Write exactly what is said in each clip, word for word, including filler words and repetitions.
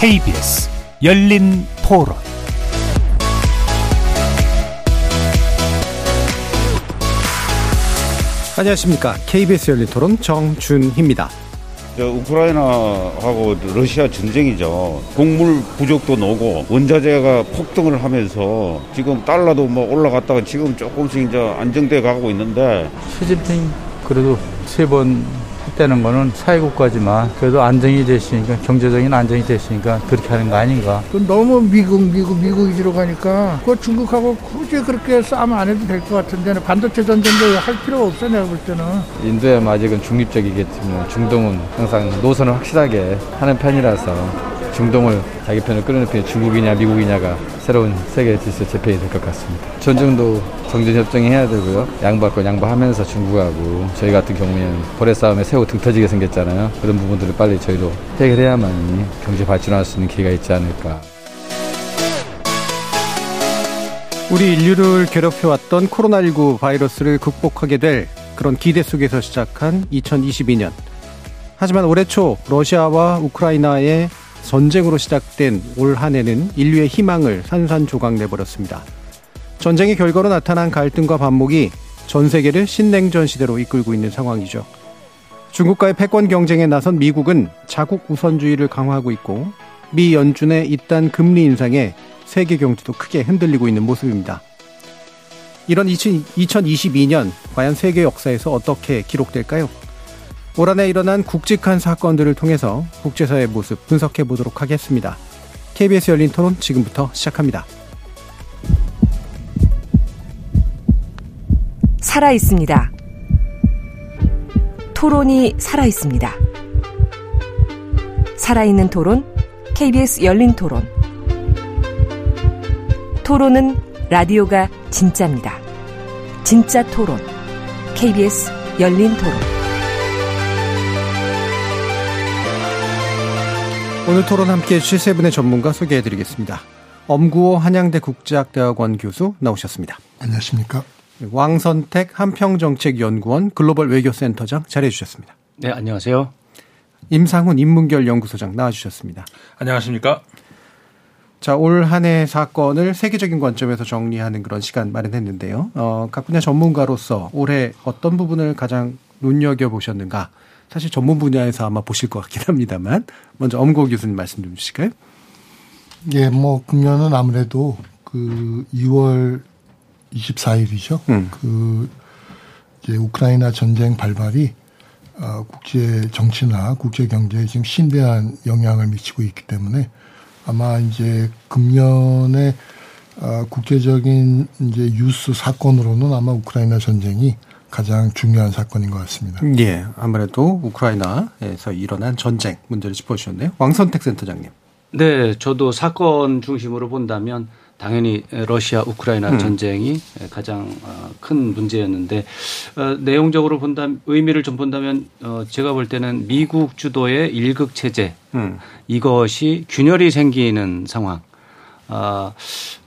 케이비에스 열린토론 안녕하십니까. 케이비에스 열린토론 정준희입니다. 우크라이나하고 러시아 전쟁이죠. 곡물 부족도 나오고 원자재가 폭등을 하면서 지금 달러도 뭐 올라갔다가 지금 조금씩 이제 안정돼 가고 있는데, 시진핑 그래도 세 번 했다는 거는 사회국가지만 그래도 안정이 됐으니까, 경제적인 안정이 됐으니까 그렇게 하는 거 아닌가. 너무 미국 미국 미국 위주로 가니까 그거 중국하고 굳이 그렇게 싸움 안 해도 될 것 같은데, 반도체 전쟁도 할 필요가 없어. 내가 볼 때는 인도야 아직은 중립적이겠지만 중동은 항상 노선을 확실하게 하는 편이라서 중동을 자기 편을 끌어내는 중국이냐 미국이냐가 새로운 세계 질서 재편이 될 것 같습니다. 전쟁도 정전협정이 해야 되고요. 양보할 건 양보하면서 중국하고 저희 같은 경우에는 벌의 싸움에 새우 등 터지게 생겼잖아요. 그런 부분들을 빨리 저희로 해결해야만 경제 발전할 수 있는 기회가 있지 않을까. 우리 인류를 괴롭혀왔던 코로나십구 바이러스를 극복하게 될 그런 기대 속에서 시작한 이천이십이 년. 하지만 올해 초 러시아와 우크라이나의 전쟁으로 시작된 올 한 해는 인류의 희망을 산산조각 내버렸습니다. 전쟁의 결과로 나타난 갈등과 반목이 전 세계를 신냉전 시대로 이끌고 있는 상황이죠. 중국과의 패권 경쟁에 나선 미국은 자국 우선주의를 강화하고 있고, 미 연준의 잇단 금리 인상에 세계 경제도 크게 흔들리고 있는 모습입니다. 이런 이천이십이 년 과연 세계 역사에서 어떻게 기록될까요? 올 한 해 일어난 굵직한 사건들을 통해서 국제사회의 모습 분석해 보도록 하겠습니다. 케이비에스 열린토론 지금부터 시작합니다. 살아있습니다. 토론이 살아있습니다. 살아있는 토론, 케이비에스 열린토론. 토론은 라디오가 진짜입니다. 진짜 토론, 케이비에스 열린토론. 오늘 토론 함께해 주실 세 분의 전문가 소개해드리겠습니다. 엄구호 한양대 국제학대학원 교수 나오셨습니다. 안녕하십니까. 왕선택 한평정책연구원 글로벌 외교센터장 자리해 주셨습니다. 네, 안녕하세요. 임상훈 인문결 연구소장 나와주셨습니다. 안녕하십니까. 자, 올 한 해 사건을 세계적인 관점에서 정리하는 그런 시간 마련했는데요. 어, 각 분야 전문가로서 올해 어떤 부분을 가장 눈여겨보셨는가? 사실 전문 분야에서 아마 보실 것 같긴 합니다만, 먼저 엄구호 교수님 말씀 좀 주실까요? 예, 뭐 금년은 아무래도 그 이월 이십사일이죠. 음. 그 이제 우크라이나 전쟁 발발이 어, 국제 정치나 국제 경제에 지금 심대한 영향을 미치고 있기 때문에 아마 이제 금년에 어, 국제적인 이제 뉴스 사건으로는 아마 우크라이나 전쟁이 가장 중요한 사건인 것 같습니다. 예, 아무래도 우크라이나에서 일어난 전쟁 문제를 짚어주셨네요. 왕선택 센터장님. 네, 저도 사건 중심으로 본다면 당연히 러시아 우크라이나 음. 전쟁이 가장 큰 문제였는데, 내용적으로 본다면, 의미를 좀 본다면 제가 볼 때는 미국 주도의 일극 체제, 음. 이것이 균열이 생기는 상황. 아,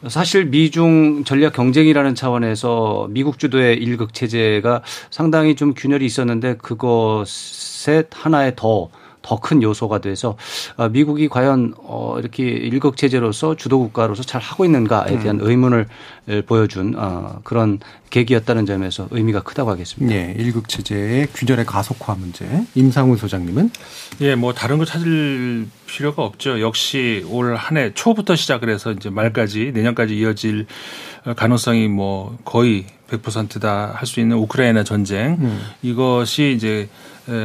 사실 미중 전략 경쟁이라는 차원에서 미국 주도의 일극 체제가 상당히 좀 균열이 있었는데, 그것에 하나의 더, 더 큰 요소가 돼서 미국이 과연 이렇게 일극 체제로서 주도국가로서 잘 하고 있는가에 대한 음. 의문을 보여준 그런 계기였다는 점에서 의미가 크다고 하겠습니다. 네, 일극 체제의 균열의 가속화 문제. 임상훈 소장님은? 예, 뭐 다른 거 찾을 필요가 없죠. 역시 올 한 해 초부터 시작을 해서 이제 말까지, 내년까지 이어질 가능성이 뭐 거의 백 퍼센트다 할 수 있는 우크라이나 전쟁, 음. 이것이 이제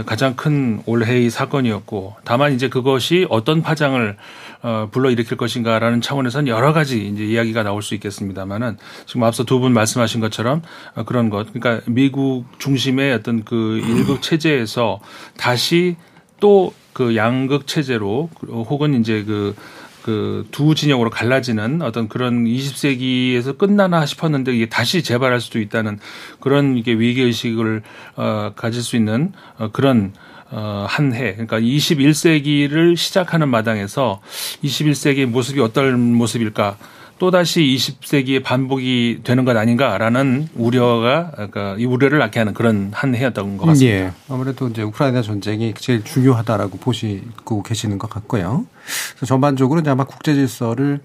가장 큰 올해의 사건이었고, 다만 이제 그것이 어떤 파장을 어, 불러일으킬 것인가라는 차원에서는 여러 가지 이제 이야기가 나올 수 있겠습니다만은, 지금 앞서 두 분 말씀하신 것처럼 어, 그런 것, 그러니까 미국 중심의 어떤 그 일극 체제에서 다시 또 그 양극 체제로, 혹은 이제 그 그 두 진영으로 갈라지는 어떤 그런 이십 세기에서 끝나나 싶었는데 이게 다시 재발할 수도 있다는 그런 이게 위기의식을 어, 가질 수 있는 어, 그런 어, 한 해. 그러니까 이십일 세기를 시작하는 마당에서 이십일 세기의 모습이 어떤 모습일까? 또다시 이십 세기의 반복이 되는 것 아닌가라는 우려가, 그러니까 이 우려를 낳게 하는 그런 한 해였던 것 같습니다. 예, 아무래도 이제 우크라이나 전쟁이 제일 중요하다라고 보시고 계시는 것 같고요. 그래서 전반적으로 이제 아마 국제 질서를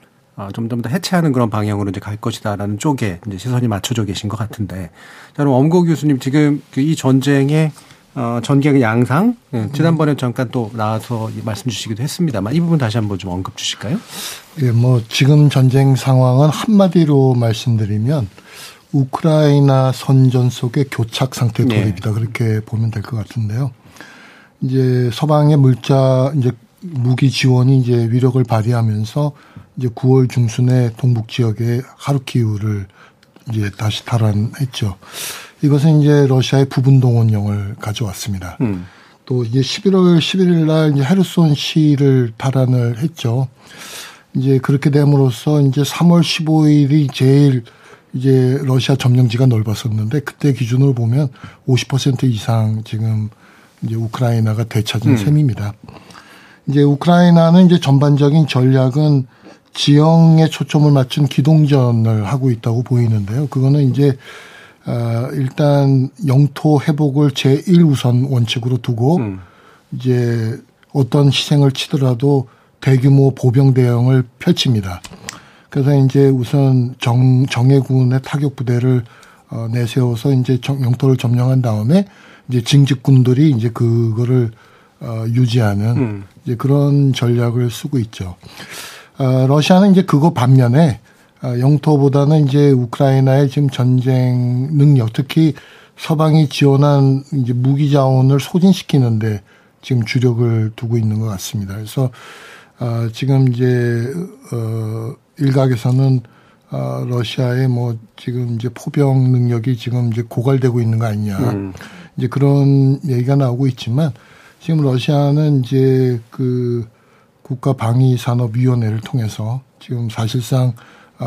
점점 더 해체하는 그런 방향으로 이제 갈 것이다라는 쪽에 이제 시선이 맞춰져 계신 것 같은데, 자, 그럼 엄구호 교수님 지금 이 전쟁의 어, 전개의 양상, 예, 지난번에 잠깐 또 나와서 말씀 주시기도 했습니다만 이 부분 다시 한번 좀 언급 주실까요? 예, 뭐 지금 전쟁 상황은 한마디로 말씀드리면 우크라이나 선전 속의 교착 상태 돌입이다, 예, 그렇게 보면 될 것 같은데요. 이제 서방의 물자, 이제 무기 지원이 이제 위력을 발휘하면서 이제 구월 중순에 동북 지역의 하르키우를 이제 다시 탈환했죠. 이것은 이제 러시아의 부분동원령을 가져왔습니다. 음. 또 이제 십일월 십일일 날 이제 헤르손시를 탈환을 했죠. 이제 그렇게 됨으로써 이제 삼월 십오일이 제일 이제 러시아 점령지가 넓었었는데, 그때 기준으로 보면 오십 퍼센트 이상 지금 이제 우크라이나가 되찾은 음. 셈입니다. 이제 우크라이나는 이제 전반적인 전략은 지형에 초점을 맞춘 기동전을 하고 있다고 보이는데요. 그거는 이제 어, 일단 영토 회복을 제일 우선 원칙으로 두고 음. 이제 어떤 희생을 치더라도 대규모 보병 대응을 펼칩니다. 그래서 이제 우선 정, 정예군의 타격 부대를 어, 내세워서 이제 정, 영토를 점령한 다음에 이제 징집군들이 이제 그거를 어, 유지하는 음. 이제 그런 전략을 쓰고 있죠. 어, 러시아는 이제 그거 반면에 영토보다는 이제 우크라이나의 지금 전쟁 능력, 특히 서방이 지원한 이제 무기 자원을 소진시키는데 지금 주력을 두고 있는 것 같습니다. 그래서 어, 지금 이제 어, 일각에서는 어, 러시아의 뭐 지금 이제 포병 능력이 지금 이제 고갈되고 있는 거 아니냐, 음. 이제 그런 얘기가 나오고 있지만, 지금 러시아는 이제 그 국가방위산업위원회를 통해서 지금 사실상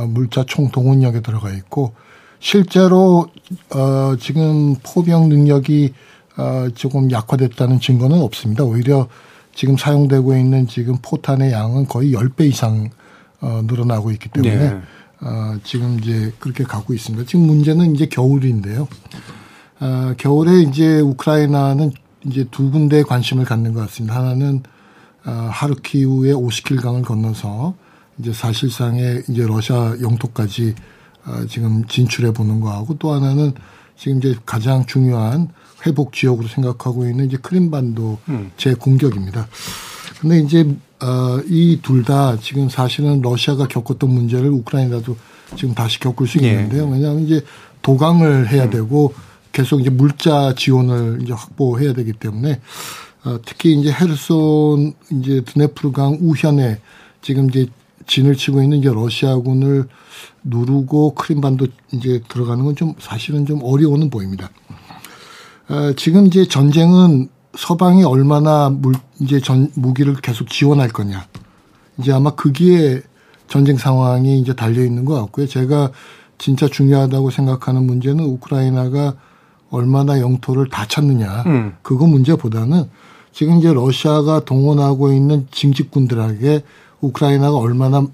물자 총동원력에 들어가 있고, 실제로 어 지금 포병 능력이 어 조금 약화됐다는 증거는 없습니다. 오히려 지금 사용되고 있는 지금 포탄의 양은 거의 십 배 이상 어 늘어나고 있기 때문에 네. 어 지금 이제 그렇게 가고 있습니다. 지금 문제는 이제 겨울인데요. 어 겨울에 이제 우크라이나는 이제 두 군데에 관심을 갖는 것 같습니다. 하나는 어 하르키우의 오스킬강을 건너서 이제 사실상의 이제 러시아 영토까지 어, 지금 진출해 보는 거하고, 또 하나는 지금 이제 가장 중요한 회복 지역으로 생각하고 있는 이제 크림반도 음. 재공격입니다. 근데 이제 어, 이 둘 다 지금 사실은 러시아가 겪었던 문제를 우크라이나도 지금 다시 겪을 수 있는데요. 예. 왜냐하면 이제 도강을 해야 음. 되고 계속 이제 물자 지원을 이제 확보해야 되기 때문에 어, 특히 이제 헤르손 이제 드네프르강 우현에 지금 이제 진을 치고 있는 이제 러시아군을 누르고 크림반도 이제 들어가는 건 좀 사실은 좀 어려워는 보입니다. 아, 지금 이제 전쟁은 서방이 얼마나 물, 이제 전, 무기를 계속 지원할 거냐, 이제 아마 거기에 전쟁 상황이 이제 달려 있는 것 같고요. 제가 진짜 중요하다고 생각하는 문제는 우크라이나가 얼마나 영토를 다 찾느냐, 음. 그거 문제보다는 지금 이제 러시아가 동원하고 있는 징집군들에게 우크라이나가 얼마나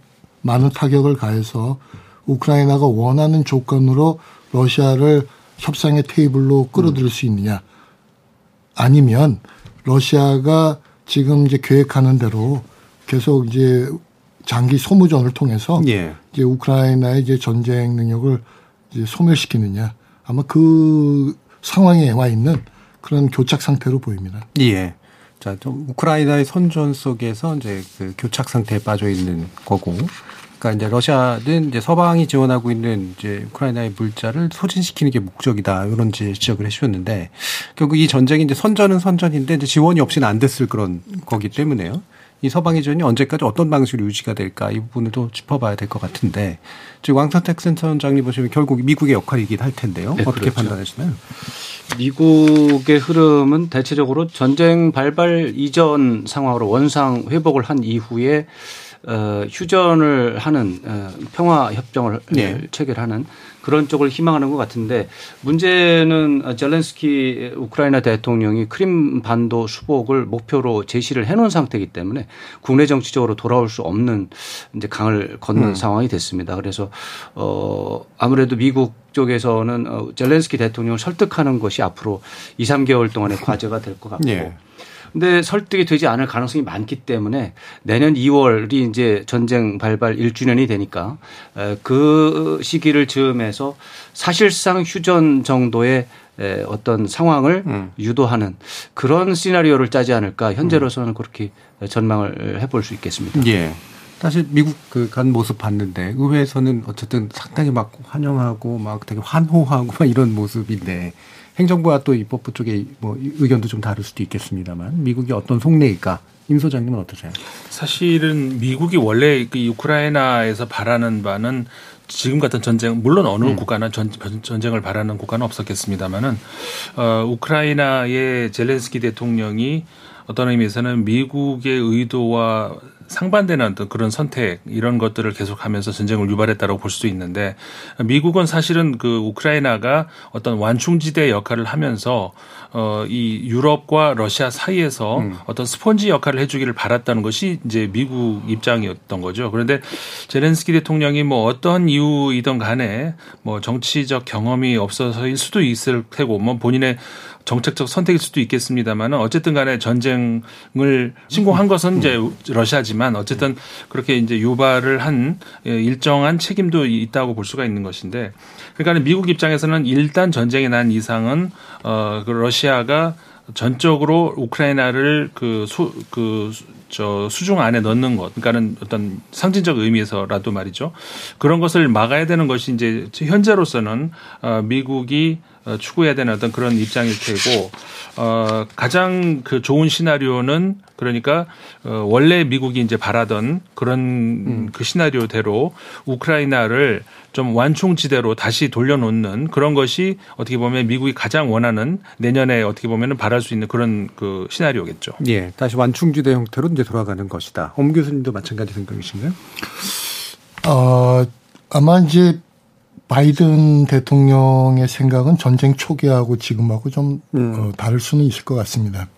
많은 타격을 가해서 우크라이나가 원하는 조건으로 러시아를 협상의 테이블로 끌어들일 음. 수 있느냐, 아니면 러시아가 지금 이제 계획하는 대로 계속 이제 장기 소모전을 통해서 예. 이제 우크라이나의 이제 전쟁 능력을 이제 소멸시키느냐, 아마 그 상황에 와 있는 그런 교착 상태로 보입니다. 예. 자, 좀 우크라이나의 선전 속에서 이제 그 교착 상태에 빠져 있는 거고, 그러니까 이제 러시아는 이제 서방이 지원하고 있는 이제 우크라이나의 물자를 소진시키는 게 목적이다, 이런 지적을 해주셨는데, 결국 이 전쟁이 이제 선전은 선전인데 이제 지원이 없이는 안 됐을 그런 거기 때문에요. 이 서방의 지원이 언제까지 어떤 방식으로 유지가 될까, 이 부분을 또 짚어봐야 될 것 같은데, 지금 왕선택 센터장님 보시면 결국 미국의 역할이긴 할 텐데요. 네, 어떻게 그렇죠. 판단하시나요? 미국의 흐름은 대체적으로 전쟁 발발 이전 상황으로 원상 회복을 한 이후에 어, 휴전을 하는 어, 평화 협정을 네. 체결하는 그런 쪽을 희망하는 것 같은데, 문제는 젤렌스키 우크라이나 대통령이 크림 반도 수복을 목표로 제시를 해놓은 상태이기 때문에 국내 정치적으로 돌아올 수 없는 이제 강을 걷는 음. 상황이 됐습니다. 그래서 어, 아무래도 미국 쪽에서는 어, 젤렌스키 대통령을 설득하는 것이 앞으로 이삼 개월 동안의 과제가 될 것 같고. 네. 근데 설득이 되지 않을 가능성이 많기 때문에 내년 이월이 이제 전쟁 발발 일 주년이 되니까 그 시기를 즈음해서 사실상 휴전 정도의 어떤 상황을 음. 유도하는 그런 시나리오를 짜지 않을까 현재로서는 음. 그렇게 전망을 해볼 수 있겠습니다. 예. 사실 미국 그 간 모습 봤는데 의회에서는 어쨌든 상당히 막 환영하고 막 되게 환호하고 막 이런 모습인데 행정부와 또 입법부 쪽의 뭐 의견도 좀 다를 수도 있겠습니다만 미국이 어떤 속내일까? 임 소장님은 어떠세요? 사실은 미국이 원래 그 우크라이나에서 바라는 바는 지금 같은 전쟁, 물론 어느 음. 국가나 전, 전쟁을 바라는 국가는 없었겠습니다만은 어, 우크라이나의 젤렌스키 대통령이 어떤 의미에서는 미국의 의도와 상반되는 어떤 그런 선택 이런 것들을 계속하면서 전쟁을 유발했다고 볼 수도 있는데 미국은 사실은 그 우크라이나가 어떤 완충지대 역할을 하면서 어, 이 유럽과 러시아 사이에서 음. 어떤 스폰지 역할을 해주기를 바랐다는 것이 이제 미국 입장이었던 거죠. 그런데 젤렌스키 대통령이 뭐 어떤 이유이든 간에 뭐 정치적 경험이 없어서일 수도 있을 테고 뭐 본인의 정책적 선택일 수도 있겠습니다만 어쨌든 간에 전쟁을 신공한 것은 이제 러시아지만 어쨌든 그렇게 이제 유발을 한 일정한 책임도 있다고 볼 수가 있는 것인데 그러니까 미국 입장에서는 일단 전쟁이 난 이상은 어, 러시아가 전적으로 우크라이나를 그 수, 그, 저, 수중 안에 넣는 것. 그러니까는 어떤 상징적 의미에서라도 말이죠. 그런 것을 막아야 되는 것이 이제 현재로서는 미국이 추구해야 되는 어떤 그런 입장일 테고, 어, 가장 그 좋은 시나리오는 그러니까 원래 미국이 이제 바라던 그런 음. 그 시나리오대로 우크라이나를 좀 완충지대로 다시 돌려놓는 그런 것이 어떻게 보면 미국이 가장 원하는 내년에 어떻게 보면은 바랄 수 있는 그런 그 시나리오겠죠. 예, 다시 완충지대 형태로 이제 돌아가는 것이다. 엄 교수님도 마찬가지 생각이신가요? 어, 아마 이제 바이든 대통령의 생각은 전쟁 초기하고 지금하고 좀 음. 어, 다를 수는 있을 것 같습니다.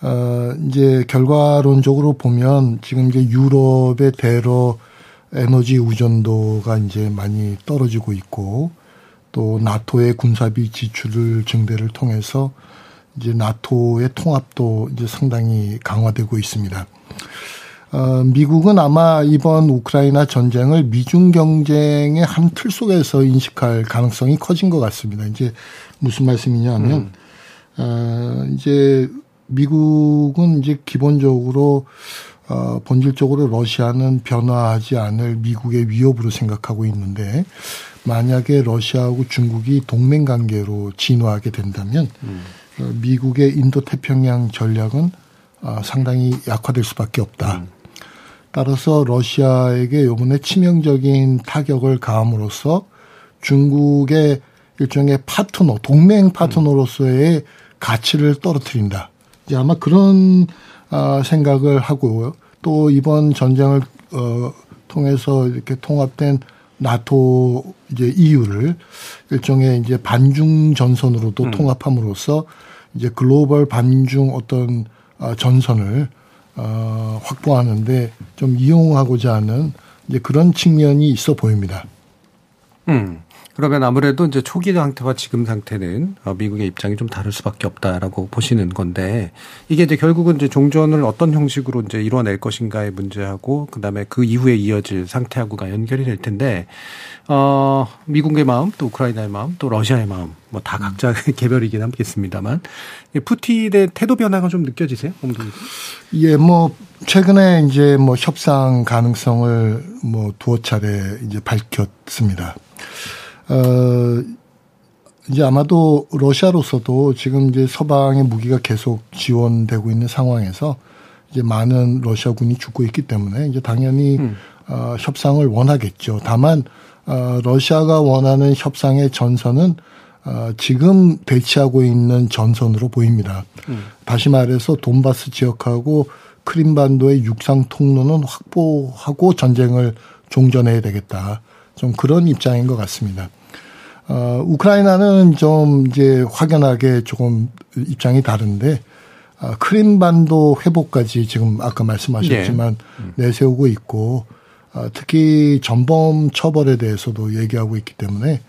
어, 이제 결과론적으로 보면 지금 이제 유럽의 대로 에너지 의존도가 이제 많이 떨어지고 있고 또 나토의 군사비 지출을 증대를 통해서 이제 나토의 통합도 이제 상당히 강화되고 있습니다. 어, 미국은 아마 이번 우크라이나 전쟁을 미중 경쟁의 한 틀 속에서 인식할 가능성이 커진 것 같습니다. 이제 무슨 말씀이냐면, 음. 어, 이제 미국은 이제 기본적으로 어, 본질적으로 러시아는 변화하지 않을 미국의 위협으로 생각하고 있는데 만약에 러시아하고 중국이 동맹 관계로 진화하게 된다면 음. 어, 미국의 인도 태평양 전략은 어, 상당히 약화될 수밖에 없다. 음. 따라서 러시아에게 이번에 치명적인 타격을 가함으로써 중국의 일종의 파트너, 동맹 파트너로서의 음. 가치를 떨어뜨린다. 이제 아마 그런 생각을 하고 또 이번 전쟁을 어, 통해서 이렇게 통합된 나토 이제 이유를 일종의 이제 반중 전선으로도 음. 통합함으로써 이제 글로벌 반중 어떤 전선을 어, 확보하는데 좀 이용하고자 하는 이제 그런 측면이 있어 보입니다. 음. 그러면 아무래도 이제 초기 상태와 지금 상태는 미국의 입장이 좀 다를 수밖에 없다라고 보시는 건데 이게 이제 결국은 이제 종전을 어떤 형식으로 이제 이뤄낼 것인가의 문제하고 그다음에 그 이후에 이어질 상태하고가 연결이 될 텐데 어, 미국의 마음 또 우크라이나의 마음 또 러시아의 마음 뭐 다 각자 개별이긴 하겠습니다만 푸틴의 태도 변화가 좀 느껴지세요? 엄두님? 예, 뭐 최근에 이제 뭐 협상 가능성을 뭐 두어 차례 이제 밝혔습니다. 어, 이제 아마도 러시아로서도 지금 이제 서방의 무기가 계속 지원되고 있는 상황에서 이제 많은 러시아군이 죽고 있기 때문에 이제 당연히 음. 어, 협상을 원하겠죠. 다만, 어, 러시아가 원하는 협상의 전선은 어, 지금 대치하고 있는 전선으로 보입니다. 음. 다시 말해서 돈바스 지역하고 크림반도의 육상 통로는 확보하고 전쟁을 종전해야 되겠다. 좀 그런 입장인 것 같습니다. 어, 우크라이나는 좀 이제 확연하게 조금 입장이 다른데, 어, 크림반도 회복까지 지금 아까 말씀하셨지만 네. 내세우고 있고, 어, 특히 전범 처벌에 대해서도 얘기하고 있기 때문에,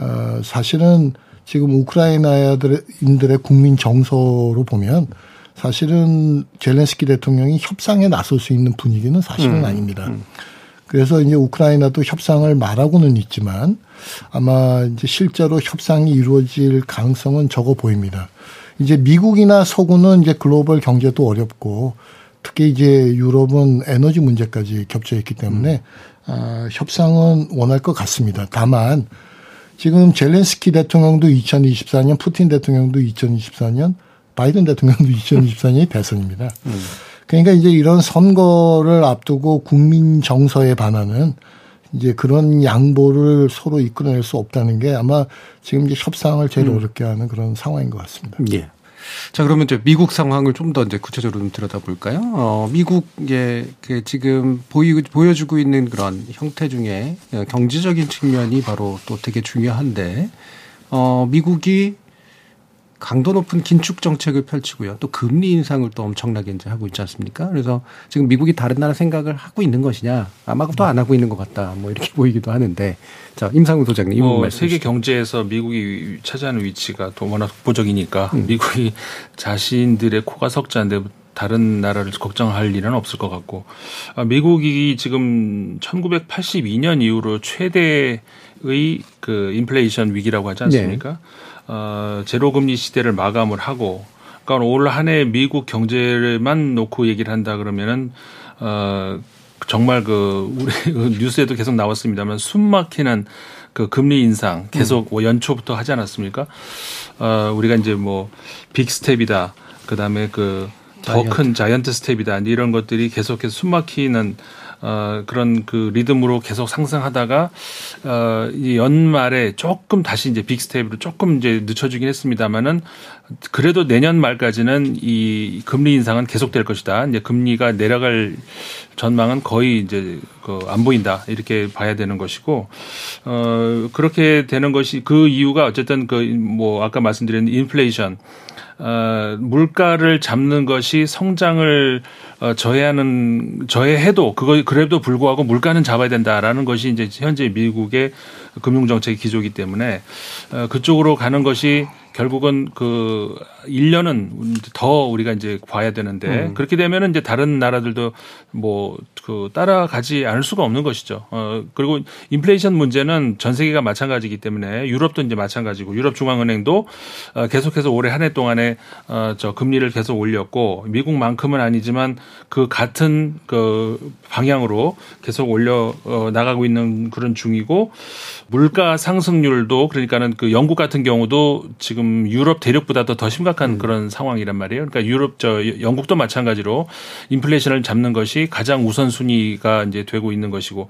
어, 사실은 지금 우크라이나인들의 국민 정서로 보면 사실은 젤렌스키 대통령이 협상에 나설 수 있는 분위기는 사실은 음. 아닙니다. 음. 그래서 이제 우크라이나도 협상을 말하고는 있지만 아마 이제 실제로 협상이 이루어질 가능성은 적어 보입니다. 이제 미국이나 서구는 이제 글로벌 경제도 어렵고 특히 이제 유럽은 에너지 문제까지 겹쳐 있기 때문에 음. 아, 협상은 원할 것 같습니다. 다만 지금 젤렌스키 대통령도 이천이십사 년, 푸틴 대통령도 이천이십사 년, 바이든 대통령도 이천이십사 년이 대선입니다. 음. 그러니까 이제 이런 선거를 앞두고 국민 정서에 반하는 이제 그런 양보를 서로 이끌어낼 수 없다는 게 아마 지금 이제 협상을 제일 음. 어렵게 하는 그런 상황인 것 같습니다. 예. 자, 그러면 이제 미국 상황을 좀 더 이제 구체적으로 좀 들여다볼까요? 어, 미국, 예, 그 지금 보이, 보여주고 있는 그런 형태 중에 경제적인 측면이 바로 또 되게 중요한데, 어, 미국이 강도 높은 긴축 정책을 펼치고요. 또 금리 인상을 또 엄청나게 이제 하고 있지 않습니까? 그래서 지금 미국이 다른 나라 생각을 하고 있는 것이냐? 아마 또 안 하고 있는 것 같다. 뭐 이렇게 보이기도 하는데. 자, 임상훈 소장님, 이 부분 어, 말씀. 세계 경제에서 미국이 차지하는 위치가 또 워낙 독보적이니까 음. 미국이 자신들의 코가 석지 않은데 다른 나라를 걱정할 일은 없을 것 같고. 미국이 지금 천구백팔십이 년 이후로 최대의 그 인플레이션 위기라고 하지 않습니까? 네. 어, 제로금리 시대를 마감을 하고, 그러니까 올 한 해 미국 경제만 놓고 얘기를 한다 그러면은, 어, 정말 그, 우리, 뉴스에도 계속 나왔습니다만 숨 막히는 그 금리 인상 계속 음. 연초부터 하지 않았습니까? 어, 우리가 이제 뭐, 빅 스텝이다. 그 다음에 그, 더 큰 자이언트 스텝이다. 이런 것들이 계속해서 숨 막히는 어, 그런 그 리듬으로 계속 상승하다가, 어, 이 연말에 조금 다시 이제 빅스텝으로 조금 이제 늦춰지긴 했습니다만은 그래도 내년 말까지는 이 금리 인상은 계속될 것이다. 이제 금리가 내려갈 전망은 거의 이제 그 안 보인다. 이렇게 봐야 되는 것이고, 어, 그렇게 되는 것이 그 이유가 어쨌든 그 뭐 아까 말씀드린 인플레이션, 어, 물가를 잡는 것이 성장을 어, 저해하는 저해해도 그거 그래도 불구하고 물가는 잡아야 된다라는 것이 이제 현재 미국의 금융 정책의 기조이기 때문에 어, 그쪽으로 가는 것이 결국은 그 일 년은 더 우리가 이제 봐야 되는데 음. 그렇게 되면은 이제 다른 나라들도 뭐 그 따라가지 않을 수가 없는 것이죠. 어 그리고 인플레이션 문제는 전 세계가 마찬가지이기 때문에 유럽도 이제 마찬가지고 유럽 중앙은행도 어 계속해서 올해 한 해 동안에 어 저 금리를 계속 올렸고 미국만큼은 아니지만 그 같은 그 방향으로 계속 올려 어 나가고 있는 그런 중이고 물가 상승률도 그러니까는 그 영국 같은 경우도 지금 유럽 대륙보다도 더 심각한 음. 그런 상황이란 말이에요. 그러니까 유럽, 저 영국도 마찬가지로 인플레이션을 잡는 것이 가장 우선순위가 이제 되고 있는 것이고,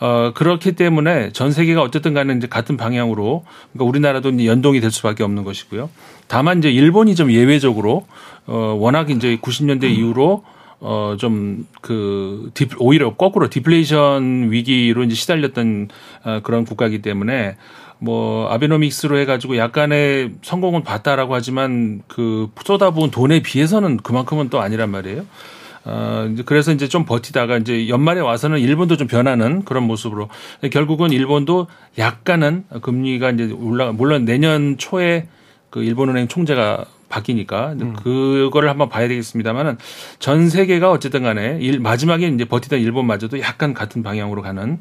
어, 그렇기 때문에 전 세계가 어쨌든 간에 이제 같은 방향으로, 그러니까 우리나라도 이제 연동이 될 수밖에 없는 것이고요. 다만 이제 일본이 좀 예외적으로, 어, 워낙 이제 구십 년대 음. 이후로 어, 좀, 그, 오히려 거꾸로 디플레이션 위기로 이제 시달렸던 그런 국가이기 때문에 뭐, 아베노믹스로 해가지고 약간의 성공은 봤다라고 하지만 그 쏟아부은 돈에 비해서는 그만큼은 또 아니란 말이에요. 어, 이제 그래서 이제 좀 버티다가 이제 연말에 와서는 일본도 좀 변하는 그런 모습으로 결국은 일본도 약간은 금리가 이제 올라, 물론 내년 초에 그 일본은행 총재가 바뀌니까 음. 그거를 한번 봐야 되겠습니다만은 전 세계가 어쨌든 간에 일, 마지막에 이제 버티던 일본마저도 약간 같은 방향으로 가는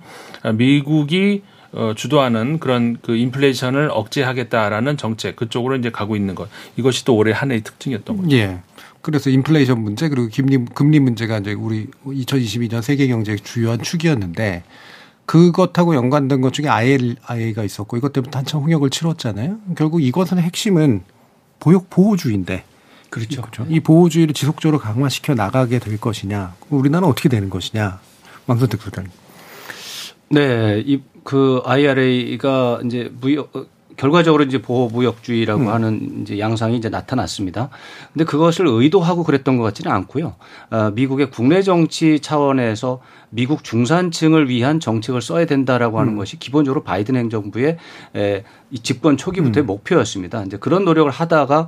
미국이 어, 주도하는 그런 그 인플레이션을 억제하겠다라는 정책 그쪽으로 이제 가고 있는 것 이것이 또 올해 한 해의 특징이었던 거죠. 예. 그래서 인플레이션 문제 그리고 금리 금리 문제가 이제 우리 이천이십이 년 세계 경제의 주요한 축이었는데 그것하고 연관된 것 중에 아이엘아이가 있었고 이것 때문에 한참 홍역을 치렀잖아요. 결국 이것은 핵심은 보육 보호주의인데. 그렇죠. 그렇죠. 이 보호주의를 지속적으로 강화시켜 나가게 될 것이냐. 우리나라는 어떻게 되는 것이냐. 왕선택 소장님. 네, 이 그 아이알에이가 이제 무역 결과적으로 이제 보호 무역주의라고 음. 하는 이제 양상이 이제 나타났습니다. 근데 그것을 의도하고 그랬던 것 같지는 않고요. 아, 미국의 국내 정치 차원에서 미국 중산층을 위한 정책을 써야 된다라고 하는 음. 것이 기본적으로 바이든 행정부의 집권 초기부터의 음. 목표였습니다. 이제 그런 노력을 하다가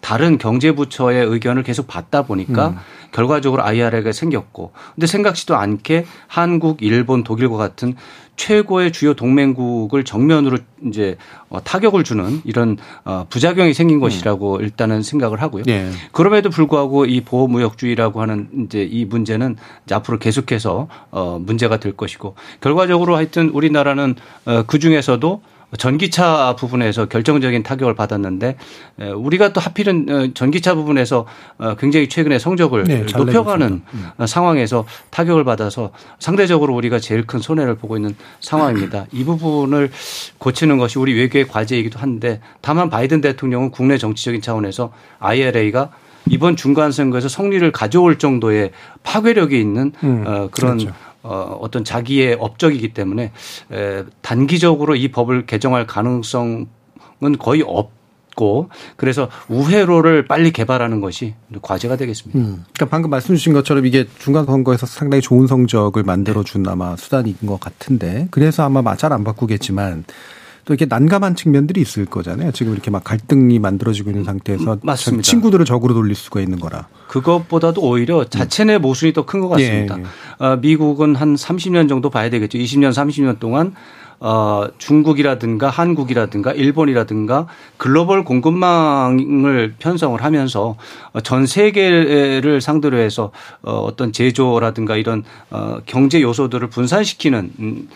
다른 경제부처의 의견을 계속 받다 보니까 음. 결과적으로 아이알에이가 생겼고, 근데 생각지도 않게 한국, 일본, 독일과 같은 최고의 주요 동맹국을 정면으로 이제 타격을 주는 이런 부작용이 생긴 것이라고 일단은 생각을 하고요. 네. 그럼에도 불구하고 이 보호무역주의라고 하는 이제 이 문제는 이제 앞으로 계속해서 문제가 될 것이고, 결과적으로 하여튼 우리나라는 그 중에서도 전기차 부분에서 결정적인 타격을 받았는데, 우리가 또 하필은 전기차 부분에서 굉장히 최근에 성적을 네, 높여가는 음. 상황에서 타격을 받아서 상대적으로 우리가 제일 큰 손해를 보고 있는 상황입니다. 이 부분을 고치는 것이 우리 외교의 과제이기도 한데, 다만 바이든 대통령은 국내 정치적인 차원에서 아이알에이가 이번 중간선거에서 승리를 가져올 정도의 파괴력이 있는 음, 그런 그렇죠. 어, 어떤 자기의 업적이기 때문에 에, 단기적으로 이 법을 개정할 가능성은 거의 없고, 그래서 우회로를 빨리 개발하는 것이 과제가 되겠습니다. 음, 그러니까 방금 말씀 주신 것처럼 이게 중간 선거에서 상당히 좋은 성적을 만들어준 네. 아마 수단인 것 같은데, 그래서 아마 잘 안 바꾸겠지만 또 이렇게 난감한 측면들이 있을 거잖아요. 지금 이렇게 막 갈등이 만들어지고 있는 상태에서 맞습니다. 친구들을 적으로 돌릴 수가 있는 거라. 그것보다도 오히려 자체 내 모순이 더 큰 것 같습니다. 예, 예. 미국은 한 삼십 년 정도 봐야 되겠죠. 이십 년, 삼십 년 동안 어, 중국이라든가 한국이라든가 일본이라든가 글로벌 공급망을 편성을 하면서 전 세계를 상대로 해서 어떤 제조라든가 이런 경제 요소들을 분산시키는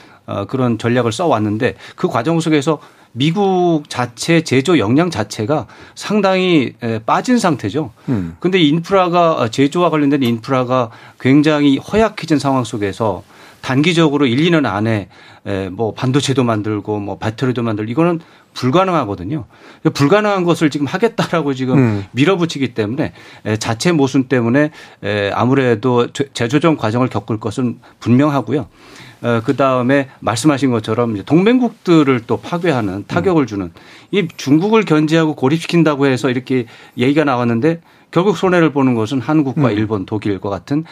그런 전략을 써왔는데, 그 과정 속에서 미국 자체 제조 역량 자체가 상당히 빠진 상태죠. 그런데 음. 인프라가 제조와 관련된 인프라가 굉장히 허약해진 상황 속에서 단기적으로 일, 이 년 안에 뭐 반도체도 만들고 뭐 배터리도 만들고 이거는 불가능하거든요. 불가능한 것을 지금 하겠다라고 지금 음. 밀어붙이기 때문에 자체 모순 때문에 아무래도 재조정 과정을 겪을 것은 분명하고요. 그다음에 말씀하신 것처럼 이제 동맹국들을 또 파괴하는 타격을 주는, 이 중국을 견제하고 고립시킨다고 해서 이렇게 얘기가 나왔는데 결국 손해를 보는 것은 한국과 음. 일본, 독일과 같은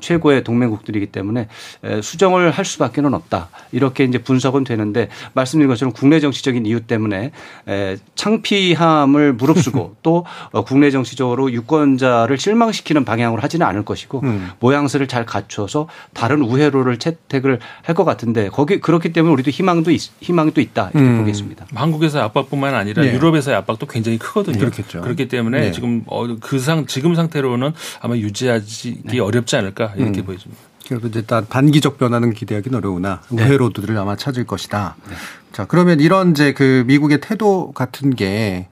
최고의 동맹국들이기 때문에 수정을 할 수밖에 는 없다. 이렇게 이제 분석은 되는데, 말씀드린 것처럼 국내 정치적인 이유 때문에 창피함을 무릅쓰고 또 국내 정치적으로 유권자를 실망시키는 방향으로 하지는 않을 것이고 음. 모양새를 잘 갖춰서 다른 우회로를 채택을 할 것 같은데, 거기 그렇기 때문에 우리도 희망도 있, 희망도 있다 이렇게 음. 보겠습니다. 한국에서의 압박뿐만 아니라 네. 유럽에서의 압박도 굉장히 크거든요. 그렇겠죠. 그렇기 때문에 네. 지금 그 그 상, 지금 상태로는 아마 유지하기 네. 어렵지 않을까 이렇게 음. 보여집니다. 그래서 일단 단기적 변화는 기대하기는 어려우나 네. 우회로들을 아마 찾을 것이다. 네. 자, 그러면 이런 이제 그 미국의 태도 같은 게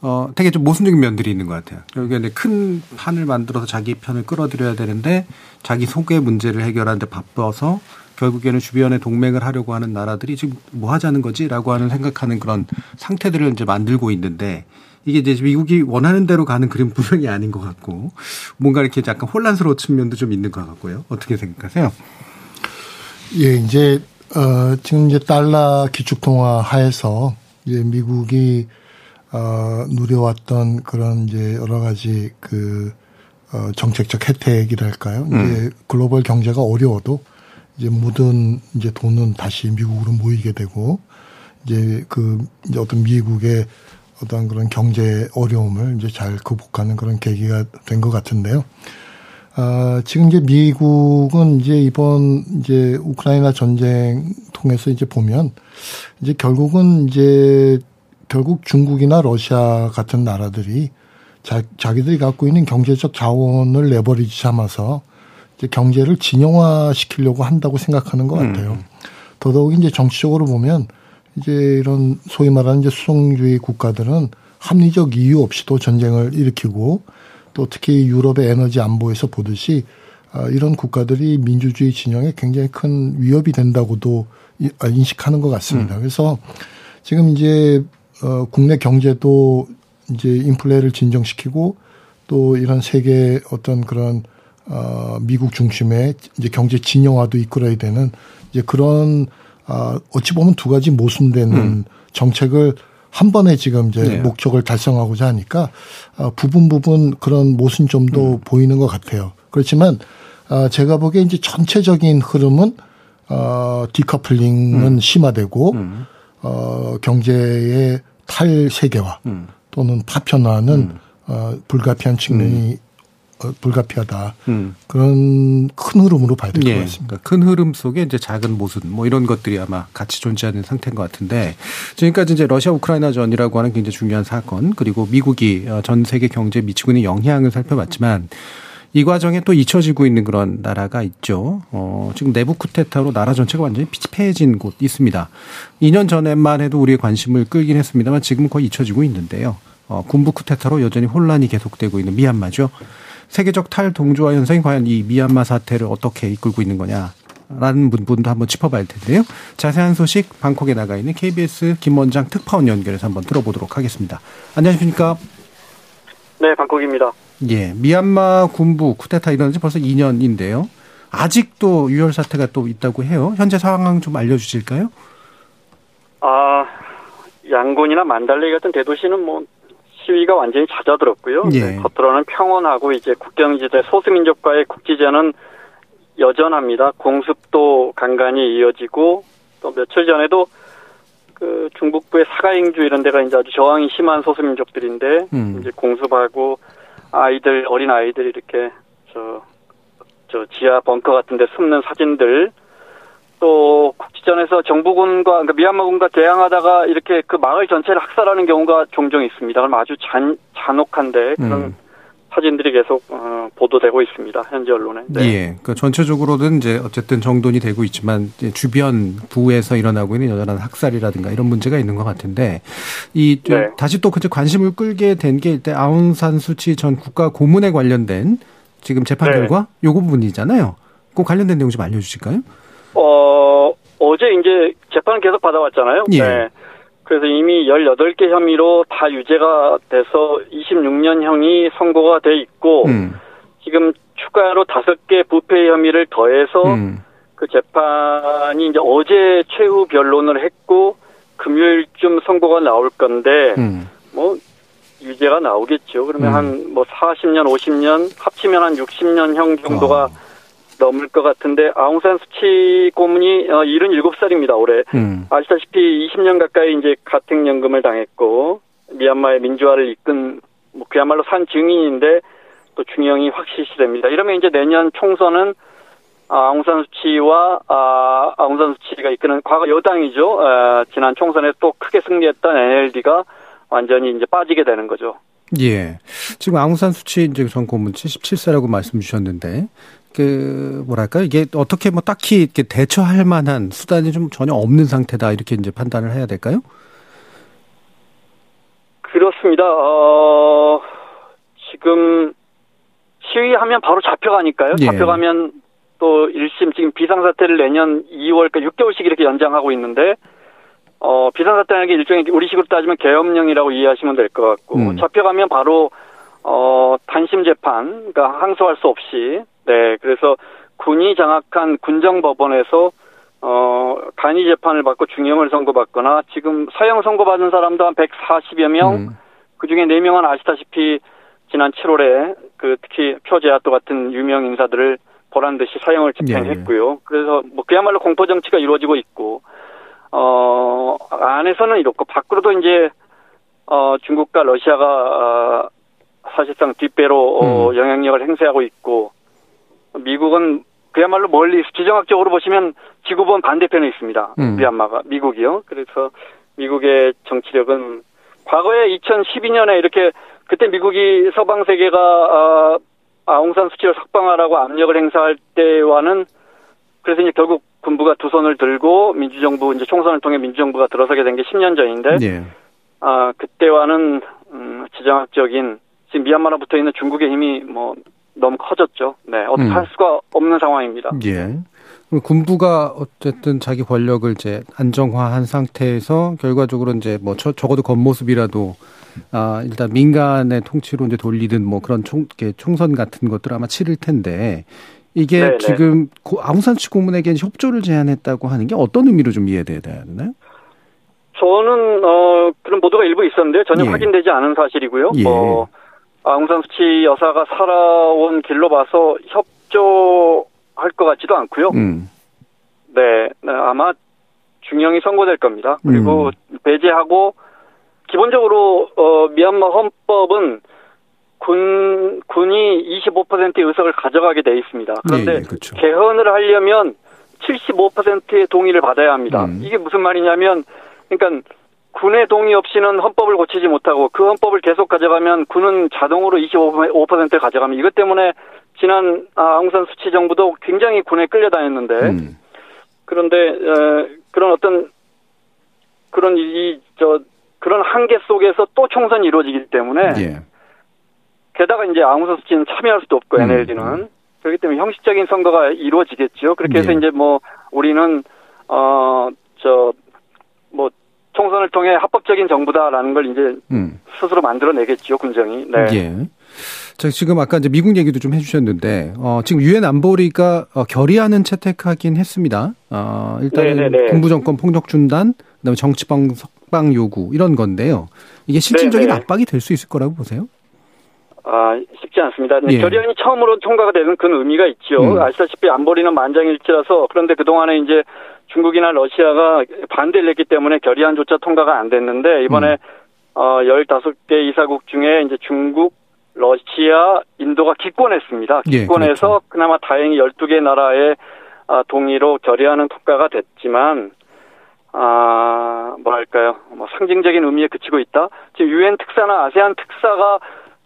어, 되게 좀 모순적인 면들이 있는 것 같아요. 결국에는 큰 판을 만들어서 자기 편을 끌어들여야 되는데 자기 속의 문제를 해결하는데 바빠서 결국에는 주변에 동맹을 하려고 하는 나라들이 지금 뭐 하자는 거지라고 하는 생각하는 그런 상태들을 이제 만들고 있는데, 이게 이제 미국이 원하는 대로 가는 그림 분명히 아닌 것 같고, 뭔가 이렇게 약간 혼란스러운 측면도 좀 있는 것 같고요. 어떻게 생각하세요? 예, 이제, 어, 지금 이제 달러 기축통화 하에서 이제 미국이, 어, 누려왔던 그런 이제 여러 가지 그, 어, 정책적 혜택이랄까요? 이제 음. 글로벌 경제가 어려워도 이제 묻은 이제 돈은 다시 미국으로 모이게 되고, 이제 그, 이제 어떤 미국의 어떤 그런 경제 어려움을 이제 잘 극복하는 그런 계기가 된 것 같은데요. 아, 지금 이제 미국은 이제 이번 이제 우크라이나 전쟁 통해서 이제 보면 이제 결국은 이제 결국 중국이나 러시아 같은 나라들이 자, 자기들이 갖고 있는 경제적 자원을 레버리지 삼아서 이제 경제를 진영화 시키려고 한다고 생각하는 것 같아요. 음. 더더욱 이제 정치적으로 보면 이제 이런 소위 말하는 이제 수성주의 국가들은 합리적 이유 없이도 전쟁을 일으키고, 또 특히 유럽의 에너지 안보에서 보듯이 이런 국가들이 민주주의 진영에 굉장히 큰 위협이 된다고도 인식하는 것 같습니다. 음. 그래서 지금 이제 국내 경제도 이제 인플레를 진정시키고, 또 이런 세계 어떤 그런 미국 중심의 이제 경제 진영화도 이끌어야 되는 이제 그런, 아, 어찌 보면 두 가지 모순되는 음. 정책을 한 번에 지금 이제 네. 목적을 달성하고자 하니까 부분 부분 그런 모순점도 음. 보이는 것 같아요. 그렇지만 어, 제가 보기에 이제 전체적인 흐름은 어, 디커플링은 음. 심화되고 음. 어, 경제의 탈세계화 음. 또는 파편화는 음. 어, 불가피한 측면이 음. 어, 불가피하다. 음. 그런 큰 흐름으로 봐야 될 것 예, 같습니다. 큰 흐름 속에 이제 작은 모순 뭐 이런 것들이 아마 같이 존재하는 상태인 것 같은데, 지금까지 이제 러시아 우크라이나 전이라고 하는 굉장히 중요한 사건, 그리고 미국이 전 세계 경제에 미치고 있는 영향을 살펴봤지만 이 과정에 또 잊혀지고 있는 그런 나라가 있죠. 어, 지금 내부 쿠데타로 나라 전체가 완전히 피폐해진 곳 있습니다. 이 년 전에만 해도 우리의 관심을 끌긴 했습니다만 지금은 거의 잊혀지고 있는데요. 어, 군부 쿠데타로 여전히 혼란이 계속되고 있는 미얀마죠. 세계적 탈동조화 현상이 과연 이 미얀마 사태를 어떻게 이끌고 있는 거냐라는 부분도 한번 짚어봐야 할 텐데요. 자세한 소식 방콕에 나가 있는 케이비에스 김 원장 특파원 연결해서 한번 들어보도록 하겠습니다. 안녕하십니까? 네, 방콕입니다. 예, 미얀마 군부 쿠데타 일어난 지 벌써 이 년인데요. 아직도 유혈 사태가 또 있다고 해요. 현재 상황 좀 알려주실까요? 아, 양곤이나 만달레이 같은 대도시는 뭐 시위가 완전히 잦아들었고요. 예. 겉으로는 평온하고 이제 국경지대 소수민족과의 국지제는 여전합니다. 공습도 간간히 이어지고 또 며칠 전에도 그 중북부의 사가잉주 이런 데가 이제 아주 저항이 심한 소수민족들인데 음. 이제 공습하고 아이들, 어린 아이들이 이렇게 저, 저 지하 벙커 같은 데 숨는 사진들, 또 국지전에서 정부군과 그러니까 미얀마군과 대항하다가 이렇게 그 마을 전체를 학살하는 경우가 종종 있습니다. 그럼 아주 잔, 잔혹한데 그런 음. 사진들이 계속 어, 보도되고 있습니다. 현지 언론에. 네. 예. 그러니까 전체적으로는 이제 어쨌든 정돈이 되고 있지만 이제 주변 부에서 일어나고 있는 여전한 학살이라든가 이런 문제가 있는 것 같은데, 이 네. 다시 또 그때 관심을 끌게 된 게 이때 아웅산 수치 전 국가 고문에 관련된 지금 재판 네. 결과 요거 부분이잖아요. 그 관련된 내용 좀 알려주실까요? 어, 어제 이제 재판을 계속 받아왔잖아요. 예. 네. 그래서 이미 열여덟 개 혐의로 다 유죄가 돼서 이십육 년형이 선고가 돼 있고, 음. 지금 추가로 다섯 개 부패 혐의를 더해서 음. 그 재판이 이제 어제 최후 변론을 했고, 금요일쯤 선고가 나올 건데, 음. 뭐, 유죄가 나오겠죠. 그러면 음. 한 뭐 사십 년, 오십 년, 합치면 한 육십 년형 정도가 어. 넘을 것 같은데, 아웅산 수치 고문이 일흔일곱 살입니다, 올해. 음. 아시다시피 이십 년 가까이 이제 가택연금을 당했고, 미얀마의 민주화를 이끈, 뭐, 그야말로 산 증인인데, 또 중형이 확실시됩니다. 이러면 이제 내년 총선은 아웅산 수치와, 아, 아웅산 수치가 이끄는 과거 여당이죠. 아, 지난 총선에 또 크게 승리했던 엔엘디가 완전히 이제 빠지게 되는 거죠. 예. 지금 아웅산 수치 이제 전 고문 칠십칠 세라고 말씀 주셨는데, 그 뭐랄까 이게 어떻게 뭐 딱히 이렇게 대처할 만한 수단이 좀 전혀 없는 상태다 이렇게 이제 판단을 해야 될까요? 그렇습니다. 어, 지금 시위하면 바로 잡혀가니까요. 예. 잡혀가면 또 일심 지금 비상사태를 내년 이월까지 육 개월씩 이렇게 연장하고 있는데, 어, 비상사태라는 게 일종의 우리식으로 따지면 계엄령이라고 이해하시면 될 것 같고 음. 잡혀가면 바로 어, 단심 재판, 그러니까 항소할 수 없이. 네, 그래서 군이 장악한 군정법원에서 어, 간이 재판을 받고 중형을 선고받거나, 지금 사형 선고받은 사람도 한 백사십여 명, 음. 그중에 네 명은 아시다시피 지난 칠월에 그 특히 표제아또 같은 유명 인사들을 보란듯이 사형을 집행했고요. 예, 예. 그래서 뭐 그야말로 공포정치가 이루어지고 있고, 어, 안에서는 이렇고, 밖으로도 이제 어, 중국과 러시아가 어, 사실상 뒷배로 어, 음. 영향력을 행사하고 있고, 미국은 그야말로 멀리 지정학적으로 보시면 지구본 반대편에 있습니다. 음. 미얀마가 미국이요. 그래서 미국의 정치력은 과거에 이천십이 년에 이렇게 그때 미국이 서방 세계가 아웅산 수치를 석방하라고 압력을 행사할 때와는, 그래서 이제 결국 군부가 두 손을 들고 민주정부 이제 총선을 통해 민주정부가 들어서게 된 게 십 년 전인데, 예. 아 그때와는 음, 지정학적인 지금 미얀마로 붙어 있는 중국의 힘이 뭐 너무 커졌죠. 네, 어떻게 할 수가 없는 상황입니다. 예. 군부가 어쨌든 자기 권력을 이제 안정화한 상태에서 결과적으로 이제 뭐 적어도 겉모습이라도 아 일단 민간의 통치로 이제 돌리든 뭐 그런 총, 총선 같은 것들 아마 치를 텐데, 이게 네네. 지금 아웅산 수치 고문에게 협조를 제안했다고 하는 게 어떤 의미로 좀 이해돼야 되나요? 저는 어, 그런 보도가 일부 있었는데 전혀 예. 확인되지 않은 사실이고요. 예. 뭐 아웅산 수치 여사가 살아온 길로 봐서 협 협조할 것 같지도 않고요. 음. 네, 아마 중형이 선고될 겁니다. 그리고 음. 배제하고 기본적으로 어, 미얀마 헌법은 군, 군이 이십오 퍼센트의 의석을 가져가게 돼 있습니다. 그런데 예, 예, 그렇죠. 개헌을 하려면 칠십오 퍼센트의 동의를 받아야 합니다. 음. 이게 무슨 말이냐면, 그러니까 군의 동의 없이는 헌법을 고치지 못하고 그 헌법을 계속 가져가면 군은 자동으로 이십오 퍼센트를 가져가면, 이것 때문에 지난 아웅산 수치 정부도 굉장히 군에 끌려다녔는데 음. 그런데 그런 어떤 그런 이 저 그런 한계 속에서 또 총선이 이루어지기 때문에 예. 게다가 이제 아웅산 수치는 참여할 수도 없고 음. 엔엘디는 그렇기 때문에 형식적인 선거가 이루어지겠죠. 그렇게 해서 예. 이제 뭐 우리는 어 저 뭐 총선을 통해 합법적인 정부다라는 걸 이제 음. 스스로 만들어내겠죠, 군정이. 네. 예. 자, 지금 아까 이제 미국 얘기도 좀 해주셨는데, 어, 지금 유엔 안보리가 어, 결의안은 채택하긴 했습니다. 어, 일단은 군부 정권 폭력 중단, 그다음에 정치방 석방 요구 이런 건데요. 이게 실질적인 네네. 압박이 될 수 있을 거라고 보세요? 아, 쉽지 않습니다. 예. 결의안이 처음으로 통과가 되는 그런 의미가 있죠. 음. 아시다시피 안보리는 만장일치라서, 그런데 그 동안에 이제 중국이나 러시아가 반대를 했기 때문에 결의안조차 통과가 안 됐는데, 이번에 음. 어, 열다섯 개 이사국 중에 이제 중국, 러시아, 인도가 기권했습니다. 기권해서 예, 그렇죠. 그나마 다행히 열두 개 나라의 동의로 결의안은 통과가 됐지만, 아, 뭐랄까요, 뭐 상징적인 의미에 그치고 있다. 지금 유엔 특사나 아세안 특사가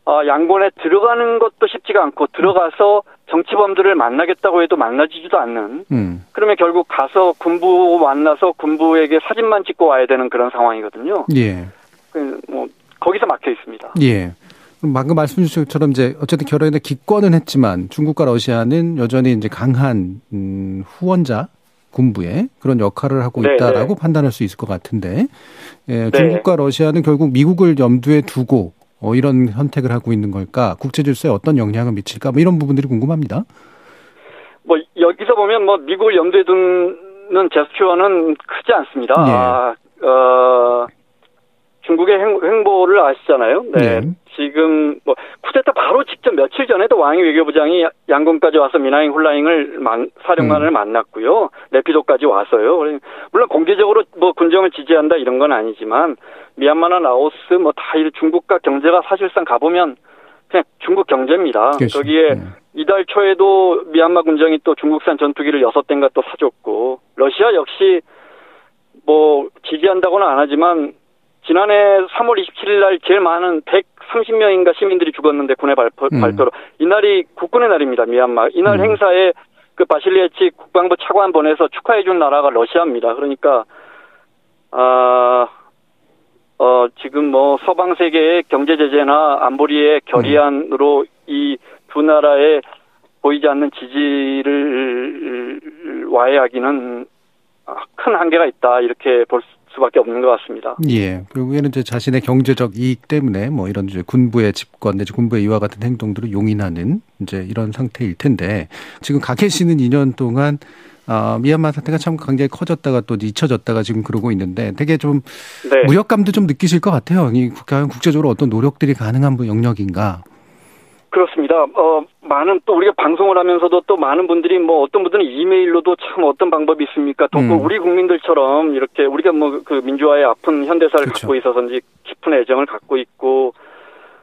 어, 양곤에 들어가는 것도 쉽지가 않고, 들어가서 정치범들을 만나겠다고 해도 만나지지도 않는, 음. 그러면 결국 가서 군부 만나서 군부에게 사진만 찍고 와야 되는 그런 상황이거든요. 예. 그, 뭐, 거기서 막혀 있습니다. 예. 방금 말씀 주신 것처럼 이제 어쨌든 결혼에 기권은 했지만 중국과 러시아는 여전히 이제 강한, 음, 후원자, 군부의 그런 역할을 하고 네네. 있다라고 판단할 수 있을 것 같은데, 예, 중국과 러시아는 결국 미국을 염두에 두고 어, 이런 선택을 하고 있는 걸까? 국제 질서에 어떤 영향을 미칠까? 뭐 이런 부분들이 궁금합니다. 뭐 여기서 보면 뭐 미국을 염두에 두는 제스처는 크지 않습니다. 네. 아, 어, 중국의 행, 행보를 아시잖아요. 네. 네. 지금 뭐 쿠데타 바로 직전 며칠 전에도 왕이 외교부장이 양곤까지 와서 미나잉 홀라잉을 만, 사령관을 음. 만났고요. 내피도까지 와서요. 물론 공개적으로 뭐 군정을 지지한다 이런 건 아니지만, 미얀마나 라오스 뭐 다 이 중국과 경제가 사실상 가보면 그냥 중국 경제입니다. 그렇죠. 거기에 음. 이달 초에도 미얀마 군정이 또 중국산 전투기를 여섯 대인가 또 사줬고, 러시아 역시 뭐 지지한다고는 안 하지만 지난해 삼월 이십칠일 날 제일 많은 백삼십 명인가 시민들이 죽었는데, 군의 발표, 음. 발표로. 이날이 국군의 날입니다, 미얀마. 이날 음. 행사에 그 바실리에치 국방부 차관 보내서 축하해준 나라가 러시아입니다. 그러니까, 아, 어, 지금 뭐 서방 세계의 경제제재나 안보리의 결의안으로 음. 이 두 나라의 보이지 않는 지지를 와해하기는 큰 한계가 있다, 이렇게 볼 수 수밖에 없는 것 같습니다. 예. 결국에는 이제 자신의 경제적 이익 때문에 뭐 이런 이제 군부의 집권 내지 군부의 이와 같은 행동들을 용인하는 이제 이런 상태일 텐데, 지금 가 계시는 이 년 동안 아, 미얀마 사태가 참 굉장히 커졌다가 또 잊혀졌다가 지금 그러고 있는데, 되게 좀 네. 무력감도 좀 느끼실 것 같아요. 이 과연 국제적으로 어떤 노력들이 가능한 영역인가? 그렇습니다. 어, 많은 또 우리가 방송을 하면서도 또 많은 분들이 뭐 어떤 분들은 이메일로도 참 어떤 방법이 있습니까? 또 음. 우리 국민들처럼 이렇게 우리가 뭐 그 민주화의 아픈 현대사를 그렇죠. 갖고 있어서인지 깊은 애정을 갖고 있고,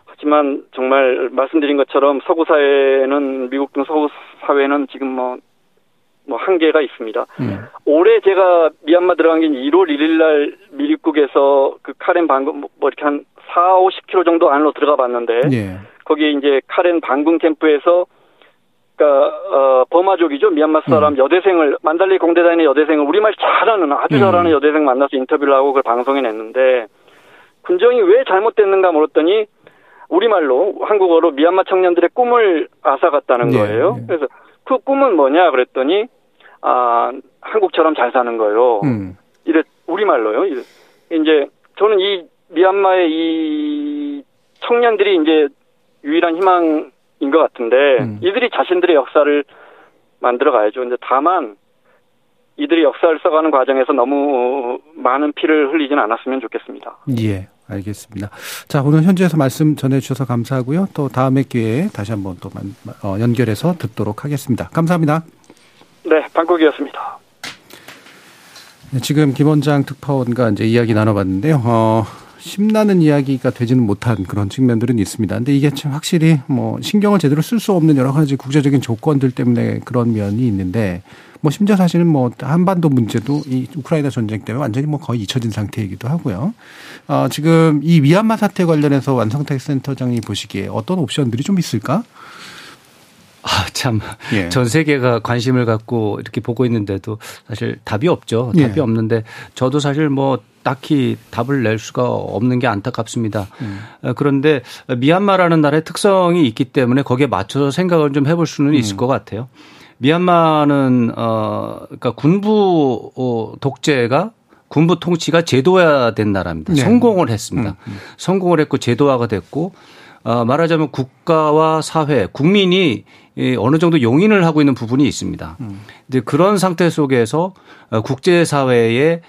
하지만 정말 말씀드린 것처럼 서구 사회는, 미국 등 서구 사회는 지금 뭐, 뭐 한계가 있습니다. 음. 올해 제가 미얀마 들어간 게 일월 일일 날 미국에서 그 카렌 방금 뭐 이렇게 한 사오십 킬로미터 정도 안으로 들어가 봤는데 예. 거기에 이제 카렌 반군 캠프에서, 그러니까 어, 버마족이죠, 미얀마 사람 음. 여대생을, 만달리 공대 다니는 여대생을, 우리말 잘하는 아주 음. 잘하는 여대생 만나서 인터뷰를 하고 그걸 방송에 냈는데, 군정이 왜 잘못됐는가 물었더니 우리말로, 한국어로 미얀마 청년들의 꿈을 앗아갔다는 거예요. 네. 그래서 그 꿈은 뭐냐 그랬더니 아 한국처럼 잘 사는 거예요. 음. 이래 우리말로요. 이래. 이제 저는 이 미얀마의 이 청년들이 이제 유일한 희망인 것 같은데, 음. 이들이 자신들의 역사를 만들어 가야죠. 이제 다만, 이들이 역사를 써가는 과정에서 너무 많은 피를 흘리진 않았으면 좋겠습니다. 예, 알겠습니다. 자, 오늘 현지에서 말씀 전해주셔서 감사하고요. 또 다음에 기회에 다시 한번 또 연결해서 듣도록 하겠습니다. 감사합니다. 네, 방콕이었습니다. 네, 지금 김 원장 특파원과 이제 이야기 나눠봤는데요. 어, 심나는 이야기가 되지는 못한 그런 측면들은 있습니다. 근데 이게 참 확실히 뭐 신경을 제대로 쓸 수 없는 여러 가지 국제적인 조건들 때문에 그런 면이 있는데, 뭐 심지어 사실은 뭐 한반도 문제도 이 우크라이나 전쟁 때문에 완전히 뭐 거의 잊혀진 상태이기도 하고요. 어, 지금 이 미얀마 사태 관련해서 왕선택 센터장이 보시기에 어떤 옵션들이 좀 있을까? 아, 참. 예. 전 세계가 관심을 갖고 이렇게 보고 있는데도 사실 답이 없죠. 답이 예. 없는데 저도 사실 뭐 딱히 답을 낼 수가 없는 게 안타깝습니다. 음. 그런데 미얀마라는 나라의 특성이 있기 때문에 거기에 맞춰서 생각을 좀 해볼 수는 음. 있을 것 같아요. 미얀마는 어 그러니까 군부 독재가 군부 통치가 제도화된 나라입니다. 네. 성공을 했습니다. 음. 성공을 했고 제도화가 됐고 어, 말하자면 국가와 사회, 국민이 어느 정도 용인을 하고 있는 부분이 있습니다. 음. 이제 그런 상태 속에서 국제사회의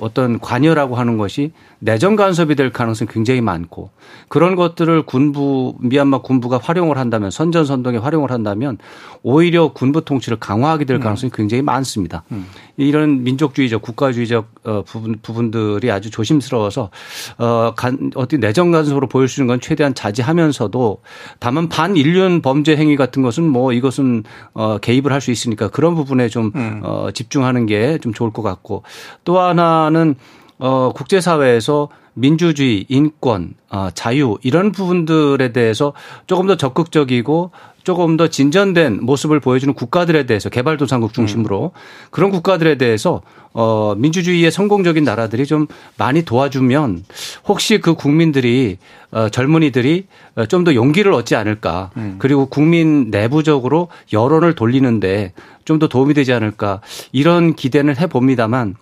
어떤 관여라고 하는 것이 내정 간섭이 될 가능성이 굉장히 많고, 그런 것들을 군부, 미얀마 군부가 활용을 한다면, 선전선동에 활용을 한다면 오히려 군부 통치를 강화하게 될 가능성이 굉장히 많습니다. 음. 이런 민족주의적, 국가주의적 부분, 부분들이 아주 조심스러워서 어, 간, 어떻게 내정 간섭으로 보일 수 있는 건 최대한 자제하면서도, 다만 반인륜 범죄 행위 같은 것은 뭐 이것은 어, 개입을 할 수 있으니까 그런 부분에 좀 음. 어, 집중하는 게 좀 좋을 것 같고, 또 하나는 어, 국제사회에서 민주주의, 인권, 어, 자유 이런 부분들에 대해서 조금 더 적극적이고 조금 더 진전된 모습을 보여주는 국가들에 대해서, 개발도상국 중심으로 음. 그런 국가들에 대해서 어, 민주주의의 성공적인 나라들이 좀 많이 도와주면 혹시 그 국민들이 어, 젊은이들이 좀 더 용기를 얻지 않을까. 음. 그리고 국민 내부적으로 여론을 돌리는데 좀 더 도움이 되지 않을까, 이런 기대는 해봅니다만,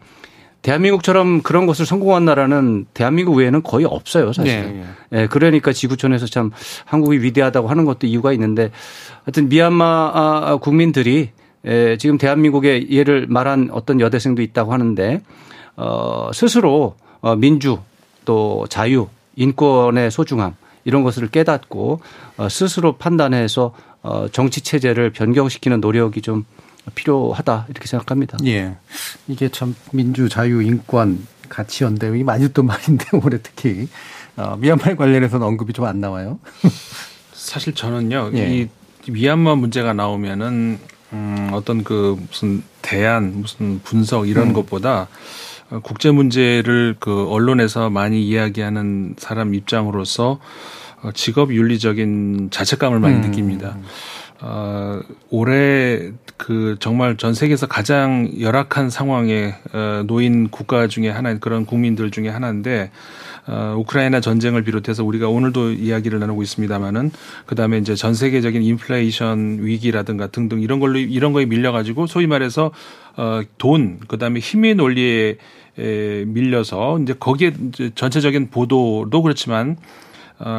대한민국처럼 그런 것을 성공한 나라는 대한민국 외에는 거의 없어요, 사실은. 네, 네. 예, 그러니까 지구촌에서 참 한국이 위대하다고 하는 것도 이유가 있는데, 하여튼 미얀마 국민들이 예, 지금 대한민국의 예를 말한 어떤 여대생도 있다고 하는데, 어, 스스로 민주 또 자유, 인권의 소중함 이런 것을 깨닫고 스스로 판단해서 정치 체제를 변경시키는 노력이 좀 필요하다, 이렇게 생각합니다. 예. 이게 참 민주, 자유, 인권, 가치 연대 이게 많이 듣던 말인데 올해 특히 어, 미얀마 관련해서는 언급이 좀 안 나와요. 사실 저는요, 예. 이 미얀마 문제가 나오면은 음, 어떤 그 무슨 대안, 무슨 분석 이런 음. 것보다 국제 문제를 그 언론에서 많이 이야기하는 사람 입장으로서 직업 윤리적인 자책감을 많이 음. 느낍니다. 어, 올해 그 정말 전 세계에서 가장 열악한 상황에 어, 놓인 국가 중에 하나인 그런 국민들 중에 하나인데, 어, 우크라이나 전쟁을 비롯해서 우리가 오늘도 이야기를 나누고 있습니다만은, 그 다음에 이제 전 세계적인 인플레이션 위기라든가 등등 이런 걸로, 이런 거에 밀려가지고 소위 말해서 어, 돈, 그 다음에 힘의 논리에 에, 밀려서 이제 거기에 이제 전체적인 보도도 그렇지만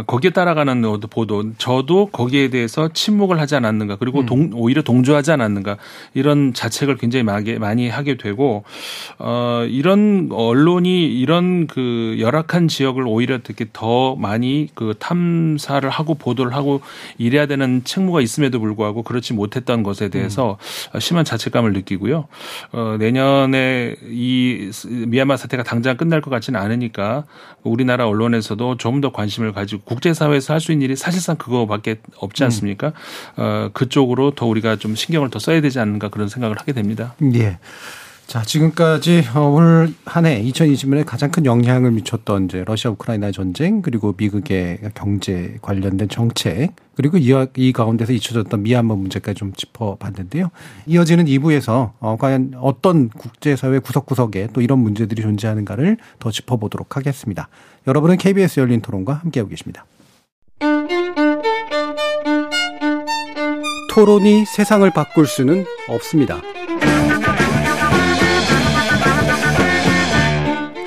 거기에 따라가는 보도, 저도 거기에 대해서 침묵을 하지 않았는가, 그리고 음. 동, 오히려 동조하지 않았는가, 이런 자책을 굉장히 많이, 많이 하게 되고, 어, 이런 언론이 이런 그 열악한 지역을 오히려 특히 더 많이 그 탐사를 하고 보도를 하고 이래야 되는 책무가 있음에도 불구하고 그렇지 못했던 것에 대해서 음. 심한 자책감을 느끼고요. 어, 내년에 이 미얀마 사태가 당장 끝날 것 같지는 않으니까 우리나라 언론에서도 좀 더 관심을 가지고, 국제사회에서 할 수 있는 일이 사실상 그거밖에 없지 않습니까? 음. 어, 그쪽으로 더 우리가 좀 신경을 더 써야 되지 않는가, 그런 생각을 하게 됩니다. 예. 자, 지금까지 올 한 해 이천이십 년에 가장 큰 영향을 미쳤던 이제 러시아 우크라이나 전쟁, 그리고 미국의 경제 관련된 정책, 그리고 이, 이 가운데서 잊혀졌던 미얀마 문제까지 좀 짚어봤는데요. 이어지는 이 부에서 어, 과연 어떤 국제사회 구석구석에 또 이런 문제들이 존재하는가를 더 짚어보도록 하겠습니다. 여러분은 케이비에스 열린 토론과 함께하고 계십니다. 토론이 세상을 바꿀 수는 없습니다.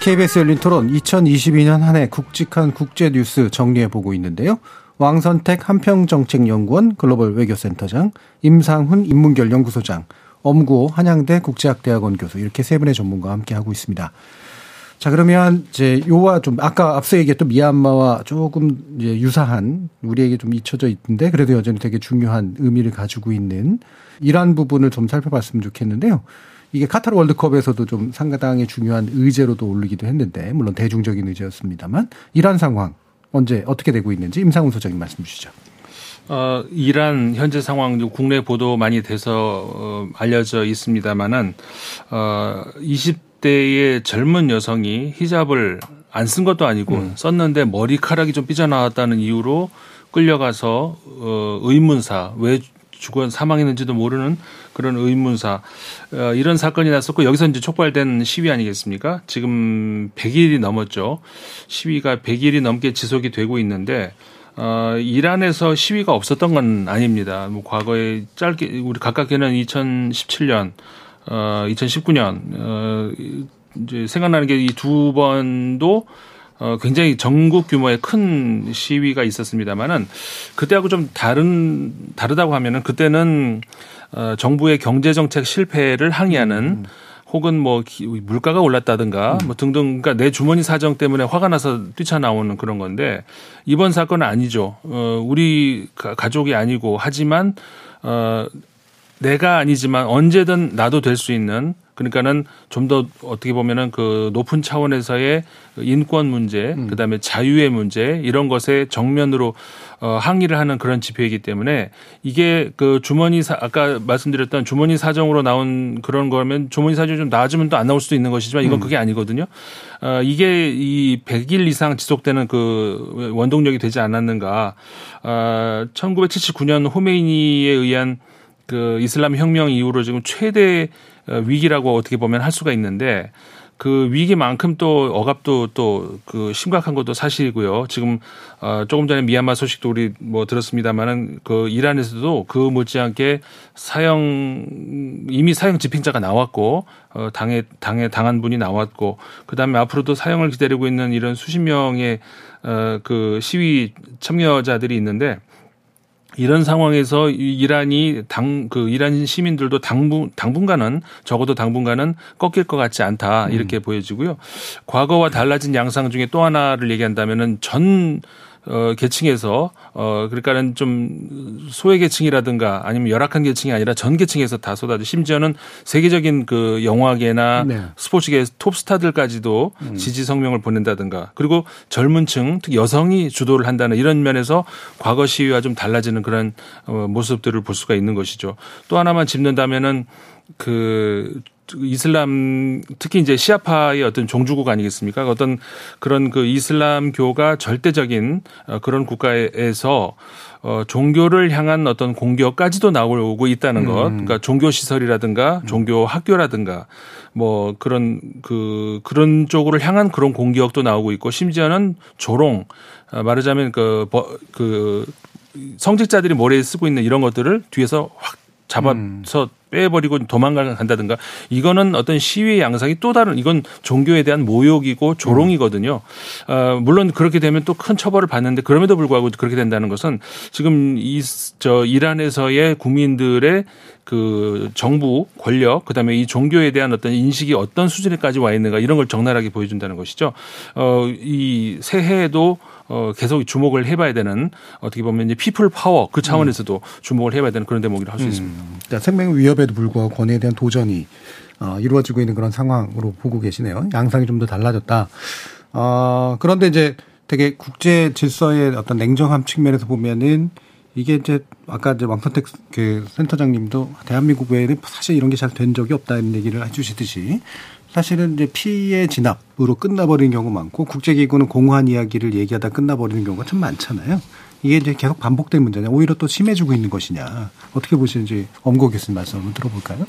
케이비에스 열린토론 이천이십이 년 한 해 굵직한 국제뉴스 정리해보고 있는데요. 왕선택 한평정책연구원 글로벌 외교센터장, 임상훈 인문결 연구소장, 엄구호 한양대 국제학대학원 교수, 이렇게 세 분의 전문가와 함께하고 있습니다. 자, 그러면 이제 요와 좀 아까 앞서 얘기했던 미얀마와 조금 이제 유사한, 우리에게 좀 잊혀져 있는데 그래도 여전히 되게 중요한 의미를 가지고 있는 이란 부분을 좀 살펴봤으면 좋겠는데요. 이게 카타르 월드컵에서도 좀 상당히 중요한 의제로도 올리기도 했는데, 물론 대중적인 의제였습니다만, 이란 상황 언제 어떻게 되고 있는지 임상훈 소장님 말씀 주시죠. 어, 이란 현재 상황 국내 보도 많이 돼서 어, 알려져 있습니다만은 어, 이십 대의 젊은 여성이 히잡을 안 쓴 것도 아니고 음. 썼는데 머리카락이 좀 삐져나왔다는 이유로 끌려가서 어, 의문사, 왜 죽은 사망했는지도 모르는 그런 의문사, 어, 이런 사건이 났었고, 여기서 이제 촉발된 시위 아니겠습니까? 지금 백 일이 넘었죠. 시위가 백 일이 넘게 지속이 되고 있는데, 어, 이란에서 시위가 없었던 건 아닙니다. 뭐 과거에 짧게, 우리 가깝게는 이천십칠 년, 어, 이천십구 년, 어, 이제 생각나는 게 이 두 번도 어, 굉장히 전국 규모의 큰 시위가 있었습니다만은, 그때하고 좀 다른, 다르다고 하면은, 그때는, 어, 정부의 경제정책 실패를 항의하는, 혹은 뭐, 기, 물가가 올랐다든가, 뭐 등등, 그러니까 내 주머니 사정 때문에 화가 나서 뛰쳐나오는 그런 건데, 이번 사건은 아니죠. 어, 우리 가족이 아니고, 하지만, 어, 내가 아니지만 언제든 나도 될 수 있는, 그러니까는 좀 더 어떻게 보면은 그 높은 차원에서의 인권 문제, 음. 그다음에 자유의 문제, 이런 것에 정면으로 어, 항의를 하는 그런 집회이기 때문에, 이게 그 주머니 사, 아까 말씀드렸던 주머니 사정으로 나온 그런 거면 주머니 사정이 좀 나아지면 또 안 나올 수도 있는 것이지만, 이건 음. 그게 아니거든요. 어, 이게 이 백 일 이상 지속되는 그 원동력이 되지 않았는가. 어, 천구백칠십구 년 호메이니에 의한 그 이슬람 혁명 이후로 지금 최대 위기라고 어떻게 보면 할 수가 있는데, 그 위기만큼 또 억압도 또 그 심각한 것도 사실이고요. 지금 어 조금 전에 미얀마 소식도 우리 뭐 들었습니다만은, 그 이란에서도 그 못지않게 사형, 이미 사형 집행자가 나왔고, 어 당에 당에 당한 분이 나왔고, 그다음에 앞으로도 사형을 기다리고 있는 이런 수십 명의 어 그 시위 참여자들이 있는데, 이런 상황에서 이란이 당, 그 이란 시민들도 당분, 당분간은, 적어도 당분간은 꺾일 것 같지 않다, 이렇게 음. 보여지고요. 과거와 달라진 양상 중에 또 하나를 얘기한다면은 전, 어, 계층에서, 어, 그러니까는 좀 소외 계층이라든가 아니면 열악한 계층이 아니라 전 계층에서 다 쏟아져. 심지어는 세계적인 그 영화계나 네. 스포츠계 톱스타들까지도 음. 지지 성명을 보낸다든가. 그리고 젊은 층, 특히 여성이 주도를 한다는 이런 면에서 과거 시위와 좀 달라지는 그런 어, 모습들을 볼 수가 있는 것이죠. 또 하나만 짚는다면은 그 이슬람, 특히 이제 시아파의 어떤 종주국 아니겠습니까? 어떤 그런 그 이슬람교가 절대적인 그런 국가에서 어, 종교를 향한 어떤 공격까지도 나오고 있다는 것. 그러니까 종교 시설이라든가 종교 학교라든가 뭐 그런 그 그런 쪽으로 향한 그런 공격도 나오고 있고, 심지어는 조롱, 말하자면 그, 그 성직자들이 모래에 쓰고 있는 이런 것들을 뒤에서 확 잡아서 음. 빼버리고 도망간다든가, 이거는 어떤 시위의 양상이 또 다른, 이건 종교에 대한 모욕이고 조롱이거든요. 음. 어, 물론 그렇게 되면 또 큰 처벌을 받는데, 그럼에도 불구하고 그렇게 된다는 것은 지금 이, 저 이란에서의 국민들의 그 정부 권력, 그다음에 이 종교에 대한 어떤 인식이 어떤 수준에까지 와 있는가, 이런 걸 적나라하게 보여준다는 것이죠. 어, 이 새해에도 어, 계속 주목을 해봐야 되는, 어떻게 보면 이제 피플 파워, 그 차원에서도 음. 주목을 해봐야 되는 그런 대목이라고 할 수 음. 있습니다. 그러니까 생명 위협에도 불구하고 권위에 대한 도전이 어, 이루어지고 있는 그런 상황으로 보고 계시네요. 양상이 좀 더 달라졌다. 어, 그런데 이제 되게 국제 질서의 어떤 냉정함 측면에서 보면은, 이게 이제 아까 이제 왕선택 그 센터장님도 대한민국 외에는 사실 이런 게 잘 된 적이 없다는 얘기를 해주시듯이, 사실은 이제 피해 진압으로 끝나버리는 경우 많고, 국제기구는 공허한 이야기를 얘기하다 끝나버리는 경우가 참 많잖아요. 이게 이제 계속 반복된 문제냐, 오히려 또 심해지고 있는 것이냐, 어떻게 보시는지 엄고 교수님 말씀 한번 들어볼까요?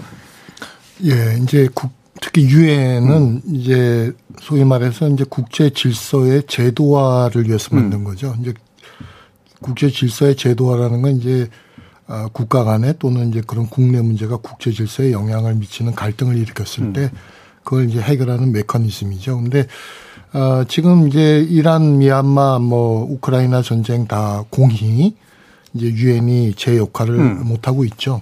예, 이제 국, 특히 유엔은 음. 이제 소위 말해서 이제 국제 질서의 제도화를 위해서 만든 음. 거죠. 이제 국제 질서의 제도화라는 건 이제 국가 간에 또는 이제 그런 국내 문제가 국제 질서에 영향을 미치는 갈등을 일으켰을 음. 때 그걸 이제 해결하는 메커니즘이죠. 그런데 어, 지금 이제 이란, 미얀마, 뭐 우크라이나 전쟁 다 공히 이제 유엔이 제 역할을 음. 못 하고 있죠.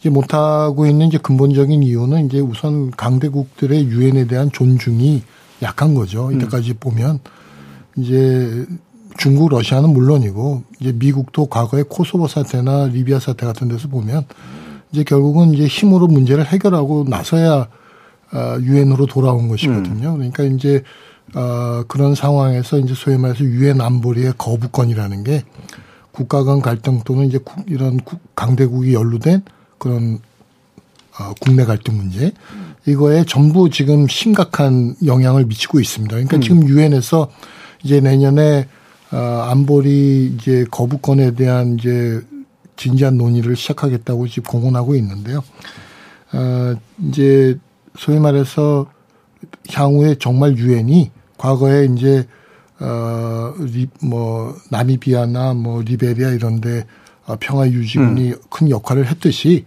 이제 못 하고 있는 이제 근본적인 이유는 이제 우선 강대국들의 유엔에 대한 존중이 약한 거죠. 이때까지 음. 보면 이제 중국, 러시아는 물론이고 이제 미국도 과거의 코소보 사태나 리비아 사태 같은 데서 보면 이제 결국은 이제 힘으로 문제를 해결하고 나서야 유엔으로 돌아온 것이거든요. 음. 그러니까 이제 어, 그런 상황에서 이제 소위 말해서 유엔 안보리의 거부권이라는 게 국가 간 갈등 또는 이제 국, 이런 강대국이 연루된 그런 어, 국내 갈등 문제 이거에 전부 지금 심각한 영향을 미치고 있습니다. 그러니까 음. 지금 유엔에서 이제 내년에 어, 안보리 이제 거부권에 대한 이제 진지한 논의를 시작하겠다고 지금 공언하고 있는데요. 어, 이제 소위 말해서 향후에 정말 유엔이 과거에 이제 어, 리, 뭐 나미비아나 뭐 리베리아 이런데 평화 유지군이 음. 큰 역할을 했듯이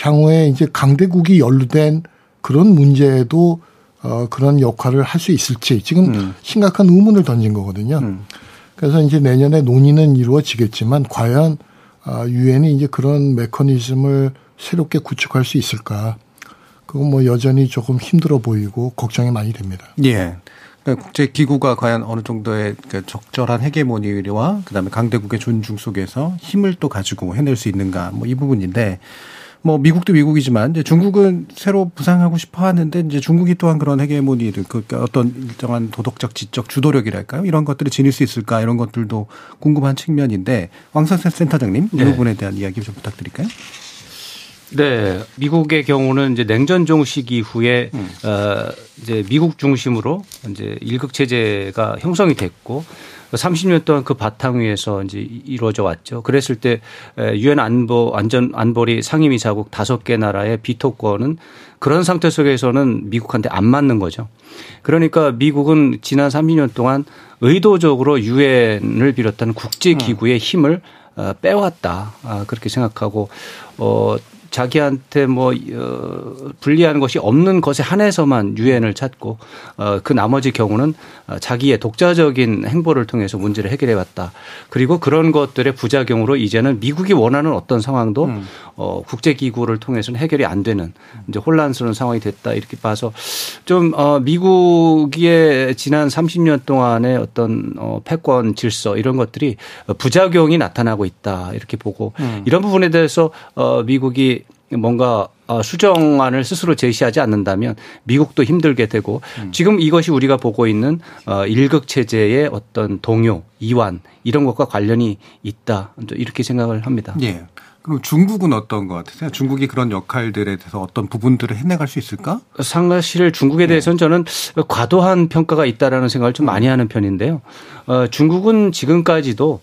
향후에 이제 강대국이 연루된 그런 문제에도 어, 그런 역할을 할 수 있을지 지금 음. 심각한 의문을 던진 거거든요. 음. 그래서 이제 내년에 논의는 이루어지겠지만 과연 유엔이 이제 그런 메커니즘을 새롭게 구축할 수 있을까? 그건 뭐 여전히 조금 힘들어 보이고 걱정이 많이 됩니다. 예. 그러니까 국제기구가 과연 어느 정도의 적절한 헤게모니와 그다음에 강대국의 존중 속에서 힘을 또 가지고 해낼 수 있는가 뭐 이 부분인데 뭐 미국도 미국이지만 이제 중국은 새로 부상하고 싶어 하는데 이제 중국이 또한 그런 헤게모니 그 어떤 일정한 도덕적 지적 주도력이랄까요? 이런 것들을 지닐 수 있을까? 이런 것들도 궁금한 측면인데 왕선택 센터장님 네. 이 부분에 대한 이야기 좀 부탁드릴까요? 네, 미국의 경우는 이제 냉전 종식 이후에 음. 어, 이제 미국 중심으로 이제 일극 체제가 형성이 됐고 삼십 년 동안 그 바탕 위에서 이제 이루어져 왔죠. 그랬을 때 유엔 안보 안전 안보리 상임이사국 다섯 개 나라의 비토권은 그런 상태 속에서는 미국한테 안 맞는 거죠. 그러니까 미국은 지난 삼십 년 동안 의도적으로 유엔을 비롯한 국제 기구의 힘을 어, 빼왔다 아, 그렇게 생각하고. 어, 자기한테 뭐 불리한 것이 없는 것에 한해서만 유엔을 찾고 그 나머지 경우는 자기의 독자적인 행보를 통해서 문제를 해결해 왔다. 그리고 그런 것들의 부작용으로 이제는 미국이 원하는 어떤 상황도 음. 어, 국제기구를 통해서는 해결이 안 되는 이제 혼란스러운 상황이 됐다 이렇게 봐서 좀 어, 미국의 지난 삼십 년 동안의 어떤 어, 패권 질서 이런 것들이 부작용이 나타나고 있다 이렇게 보고 음. 이런 부분에 대해서 어, 미국이 뭔가 수정안을 스스로 제시하지 않는다면 미국도 힘들게 되고 음. 지금 이것이 우리가 보고 있는 일극 체제의 어떤 동요, 이완 이런 것과 관련이 있다 이렇게 생각을 합니다. 예. 그럼 중국은 어떤 것 같으세요? 중국이 그런 역할들에 대해서 어떤 부분들을 해내갈 수 있을까? 사실 중국에 대해서는 저는 과도한 평가가 있다라는 생각을 좀 많이 하는 편인데요. 중국은 지금까지도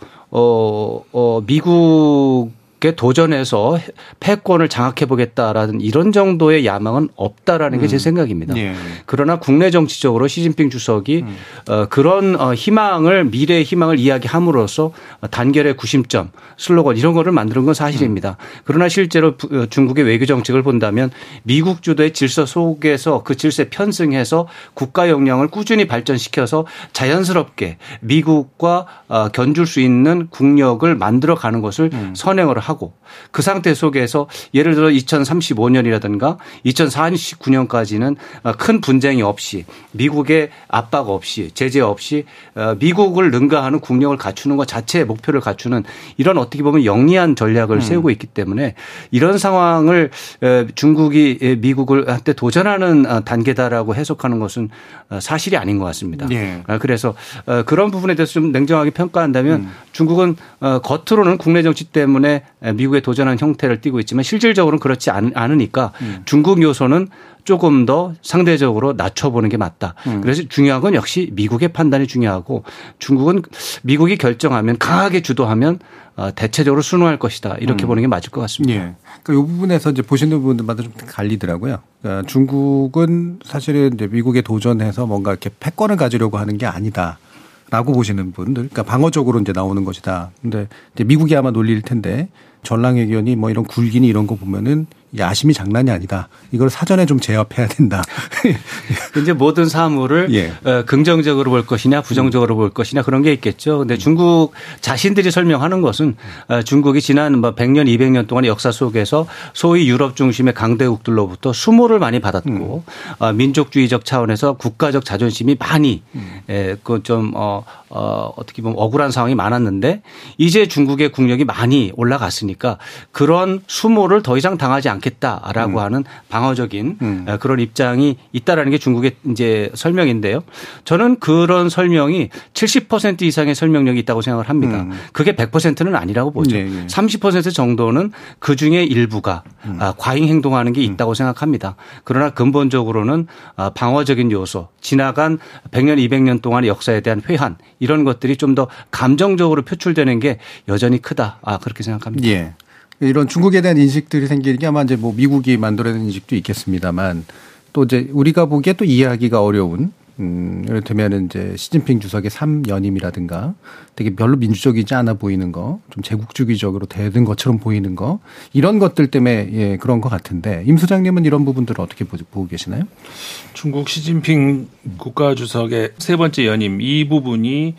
미국 도전해서 패권을 장악해보겠다라는 이런 정도의 야망은 없다라는 음. 게 제 생각입니다. 예. 그러나 국내 정치적으로 시진핑 주석이 음. 어, 그런 어, 희망을 미래의 희망을 이야기함으로써 단결의 구심점, 슬로건 이런 거를 만드는 건 사실입니다. 음. 그러나 실제로 부, 중국의 외교 정책을 본다면 미국 주도의 질서 속에서 그 질서에 편승해서 국가 역량을 꾸준히 발전시켜서 자연스럽게 미국과 어, 견줄 수 있는 국력을 만들어가는 것을 음. 선행을 하고 그 상태 속에서 예를 들어 이천삼십오 년이라든가 이천사십구 년까지는 큰 분쟁이 없이 미국의 압박 없이 제재 없이 미국을 능가하는 국력을 갖추는 것 자체의 목표를 갖추는 이런 어떻게 보면 영리한 전략을 음. 세우고 있기 때문에 이런 상황을 중국이 미국을 한테 도전하는 단계다라고 해석하는 것은 사실이 아닌 것 같습니다. 예. 그래서 그런 부분에 대해서 좀 냉정하게 평가한다면 음. 중국은 겉으로는 국내 정치 때문에 미국에 도전한 형태를 띠고 있지만 실질적으로는 그렇지 않으니까 음. 중국 요소는 조금 더 상대적으로 낮춰보는 게 맞다. 음. 그래서 중요한 건 역시 미국의 판단이 중요하고 중국은 미국이 결정하면 강하게 주도하면 대체적으로 순응할 것이다. 이렇게 음. 보는 게 맞을 것 같습니다. 예. 그러니까 이 부분에서 이제 보시는 분들마다 좀 갈리더라고요. 그러니까 중국은 사실은 이제 미국에 도전해서 뭔가 이렇게 패권을 가지려고 하는 게 아니다. 라고 보시는 분들, 그러니까 방어적으로 이제 나오는 것이다. 근데 이제 미국이 아마 놀릴 텐데 전랑외견이 뭐 이런 굴기니 이런 거 보면은 야심이 장난이 아니다. 이걸 사전에 좀 제압해야 된다. 이제 모든 사물을 예. 긍정적으로 볼 것이냐 부정적으로 볼 것이냐 그런 게 있겠죠. 근데 중국 자신들이 설명하는 것은 중국이 지난 백 년, 이백 년 동안의 역사 속에서 소위 유럽 중심의 강대국들로부터 수모를 많이 받았고 음. 민족주의적 차원에서 국가적 자존심이 많이 음. 그 좀 어, 어, 어떻게 보면 억울한 상황이 많았는데 이제 중국의 국력이 많이 올라갔으니까 그런 수모를 더 이상 당하지 않게 라고 음. 하는 방어적인 음. 그런 입장이 있다라는 게 중국의 이제 설명인데요. 저는 그런 설명이 칠십 퍼센트 이상의 설명력이 있다고 생각을 합니다. 음. 그게 백 퍼센트는 아니라고 보죠. 예, 예. 삼십 퍼센트 정도는 그중에 일부가 음. 과잉 행동하는 게 있다고 음. 생각합니다. 그러나 근본적으로는 방어적인 요소, 지나간 백 년, 이백 년 동안의 역사에 대한 회한 이런 것들이 좀 더 감정적으로 표출되는 게 여전히 크다. 아, 그렇게 생각합니다. 예. 이런 중국에 대한 인식들이 생기는 게 아마 이제 뭐 미국이 만들어낸 인식도 있겠습니다만 또 이제 우리가 보기에 또 이해하기가 어려운, 음, 예를 들면 이제 시진핑 주석의 삼 연임이라든가 되게 별로 민주적이지 않아 보이는 거, 좀 제국주의적으로 대든 것처럼 보이는 거, 이런 것들 때문에 예, 그런 것 같은데 임 소장님은 이런 부분들을 어떻게 보고 계시나요? 중국 시진핑 국가주석의 세 번째 연임 이 부분이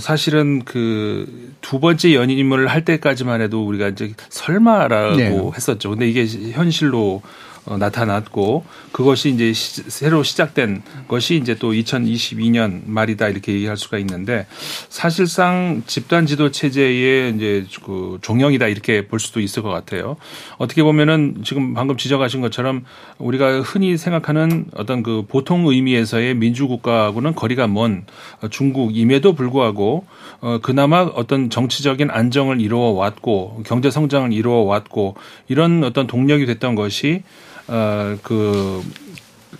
사실은 그 두 번째 연임을 할 때까지만 해도 우리가 이제 설마라고 네. 했었죠. 근데 이게 현실로 어, 나타났고 그것이 이제 시, 새로 시작된 것이 이제 또 이천이십이 년 말이다 이렇게 얘기할 수가 있는데 사실상 집단 지도 체제의 이제 그 종영이다 이렇게 볼 수도 있을 것 같아요. 어떻게 보면은 지금 방금 지적하신 것처럼 우리가 흔히 생각하는 어떤 그 보통 의미에서의 민주국가하고는 거리가 먼 중국임에도 불구하고 어, 그나마 어떤 정치적인 안정을 이루어 왔고 경제 성장을 이루어 왔고 이런 어떤 동력이 됐던 것이 어, 그,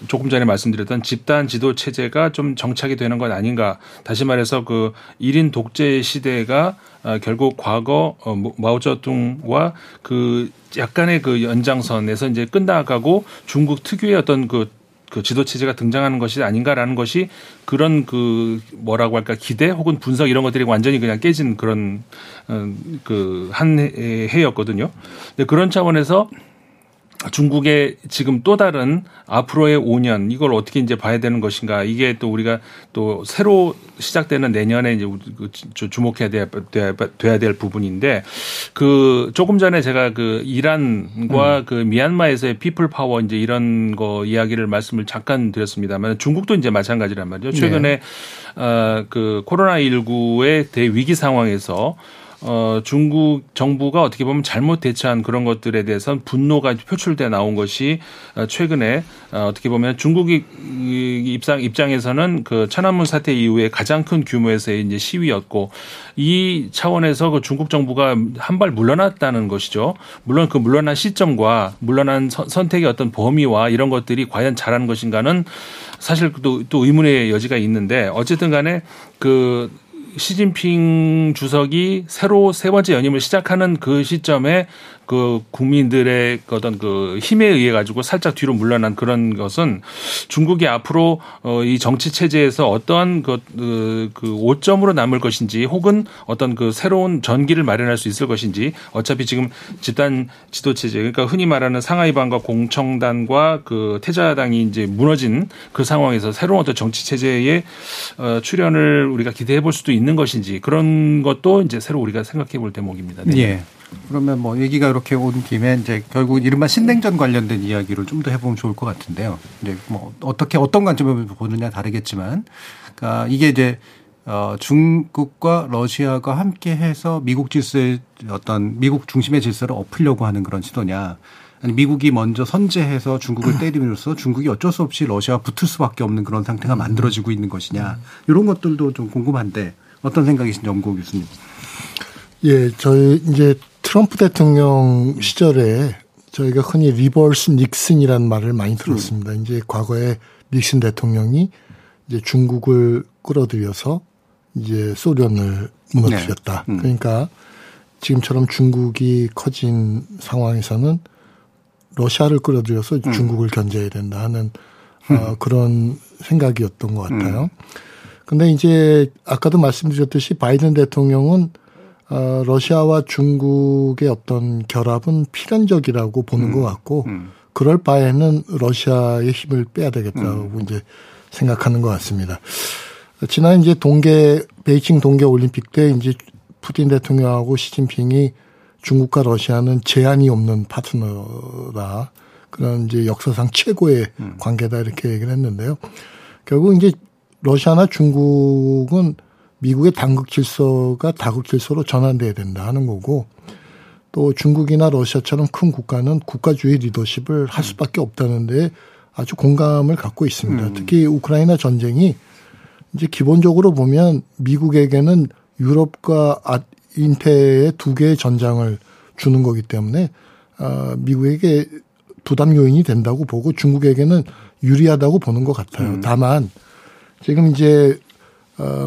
조금 전에 말씀드렸던 집단 지도 체제가 좀 정착이 되는 건 아닌가. 다시 말해서 그 일 인 독재 시대가 결국 과거 마오쩌둥과 그 약간의 그 연장선에서 이제 끝나가고 중국 특유의 어떤 그 그 지도 체제가 등장하는 것이 아닌가라는 것이 그런 그 뭐라고 할까 기대 혹은 분석 이런 것들이 완전히 그냥 깨진 그런 그 한 해였거든요. 근데 그런 차원에서 중국의 지금 또 다른 앞으로의 오 년 이걸 어떻게 이제 봐야 되는 것인가 이게 또 우리가 또 새로 시작되는 내년에 이제 주목해야 돼야, 돼야 될 부분인데 그 조금 전에 제가 그 이란과 음. 그 미얀마에서의 피플 파워 이제 이런 거 이야기를 말씀을 잠깐 드렸습니다만 중국도 이제 마찬가지란 말이죠. 최근에 네. 어, 그 코로나십구의 대위기 상황에서 어, 중국 정부가 어떻게 보면 잘못 대처한 그런 것들에 대해서는 분노가 표출돼 나온 것이 최근에 어떻게 보면 중국 입장, 입장에서는 그 천안문 사태 이후에 가장 큰 규모에서의 이제 시위였고 이 차원에서 그 중국 정부가 한 발 물러났다는 것이죠. 물론 그 물러난 시점과 물러난 선, 선택의 어떤 범위와 이런 것들이 과연 잘한 것인가는 사실 또, 또 의문의 여지가 있는데 어쨌든 간에 그 시진핑 주석이 새로 세 번째 연임을 시작하는 그 시점에 그 국민들의 어떤 그 힘에 의해 가지고 살짝 뒤로 물러난 그런 것은 중국이 앞으로 이 정치 체제에서 어떠한 그, 그, 그 오점으로 남을 것인지 혹은 어떤 그 새로운 전기를 마련할 수 있을 것인지 어차피 지금 집단 지도 체제 그러니까 흔히 말하는 상하이반과 공청단과 그 태자당이 이제 무너진 그 상황에서 새로운 어떤 정치 체제의 출현을 우리가 기대해 볼 수도 있는 것인지 그런 것도 이제 새로 우리가 생각해 볼 대목입니다. 네. 예. 그러면 뭐 얘기가 이렇게 온 김에 이제 결국 이른바 신냉전 관련된 이야기를 좀 더 해보면 좋을 것 같은데요. 이제 뭐 어떻게 어떤 관점을 보느냐 다르겠지만, 그러니까 이게 이제 어 중국과 러시아가 함께해서 미국 질서의 어떤 미국 중심의 질서를 엎으려고 하는 그런 시도냐, 아니 미국이 먼저 선제해서 중국을 때림으로써 중국이 어쩔 수 없이 러시아와 붙을 수밖에 없는 그런 상태가 만들어지고 있는 것이냐, 이런 것들도 좀 궁금한데 어떤 생각이신지 엄구호 교수님? 예, 저희 이제 트럼프 대통령 시절에 저희가 흔히 리버스 닉슨이라는 말을 많이 들었습니다. 음. 이제 과거에 닉슨 대통령이 이제 중국을 끌어들여서 이제 소련을 무너뜨렸다. 네. 음. 그러니까 지금처럼 중국이 커진 상황에서는 러시아를 끌어들여서 음. 중국을 견제해야 된다 하는 음. 어, 그런 생각이었던 것 같아요. 음. 근데 이제 아까도 말씀드렸듯이 바이든 대통령은 어, 러시아와 중국의 어떤 결합은 필연적이라고 보는 음. 것 같고 음. 그럴 바에는 러시아의 힘을 빼야 되겠다고 음. 이제 생각하는 것 같습니다. 지난 이제 동계 베이징 동계 올림픽 때 이제 푸틴 대통령하고 시진핑이 중국과 러시아는 제한이 없는 파트너라 그런 이제 역사상 최고의 음. 관계다 이렇게 얘기를 했는데요. 결국 이제 러시아나 중국은 미국의 단극 질서가 다극 질서로 전환돼야 된다 하는 거고 또 중국이나 러시아처럼 큰 국가는 국가주의 리더십을 할 수밖에 없다는 데 아주 공감을 갖고 있습니다. 음. 특히 우크라이나 전쟁이 이제 기본적으로 보면 미국에게는 유럽과 인태의 두 개의 전장을 주는 거기 때문에 미국에게 부담 요인이 된다고 보고 중국에게는 유리하다고 보는 것 같아요. 음. 다만 지금 이제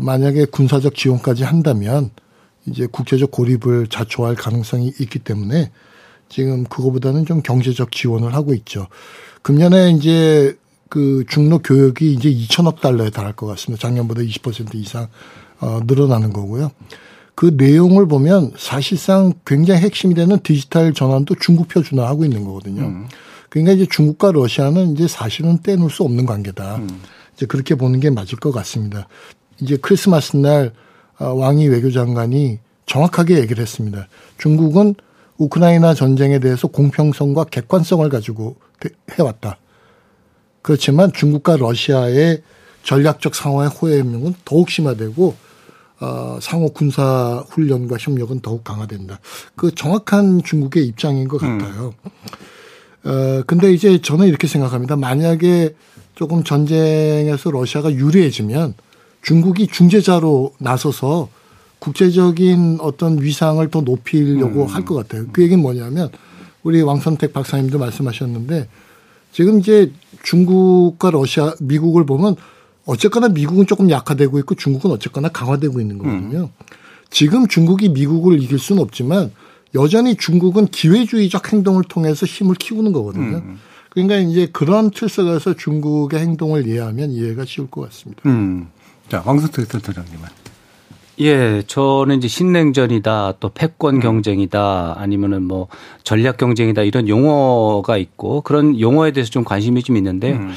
만약에 군사적 지원까지 한다면 이제 국제적 고립을 자초할 가능성이 있기 때문에 지금 그거보다는 좀 경제적 지원을 하고 있죠. 금년에 이제 그 중러 교역이 이제 이천억 달러에 달할 것 같습니다. 작년보다 이십 퍼센트 이상 어, 늘어나는 거고요. 그 내용을 보면 사실상 굉장히 핵심이 되는 디지털 전환도 중국 표준화하고 있는 거거든요. 음. 그러니까 이제 중국과 러시아는 이제 사실은 떼놓을 수 없는 관계다. 음. 이제 그렇게 보는 게 맞을 것 같습니다. 이제 크리스마스 날 왕이 외교장관이 정확하게 얘기를 했습니다. 중국은 우크라이나 전쟁에 대해서 공평성과 객관성을 가지고 해왔다. 그렇지만 중국과 러시아의 전략적 상호의 호혜협력은 더욱 심화되고 어, 상호 군사 훈련과 협력은 더욱 강화된다. 그 정확한 중국의 입장인 것 같아요. 음. 어, 근데 이제 저는 이렇게 생각합니다. 만약에 조금 전쟁에서 러시아가 유리해지면 중국이 중재자로 나서서 국제적인 어떤 위상을 더 높이려고 음. 할 것 같아요. 그 얘기는 뭐냐면 우리 왕선택 박사님도 말씀하셨는데 지금 이제 중국과 러시아, 미국을 보면 어쨌거나 미국은 조금 약화되고 있고 중국은 어쨌거나 강화되고 있는 거거든요. 음. 지금 중국이 미국을 이길 수는 없지만 여전히 중국은 기회주의적 행동을 통해서 힘을 키우는 거거든요. 음. 그러니까 이제 그런 틀속에서 중국의 행동을 이해하면 이해가 쉬울 것 같습니다. 음. 자, 왕선택 대통령님은. 예, 저는 이제 신냉전이다, 또 패권 경쟁이다, 아니면은 뭐 전략 경쟁이다 이런 용어가 있고 그런 용어에 대해서 좀 관심이 좀 있는데 음.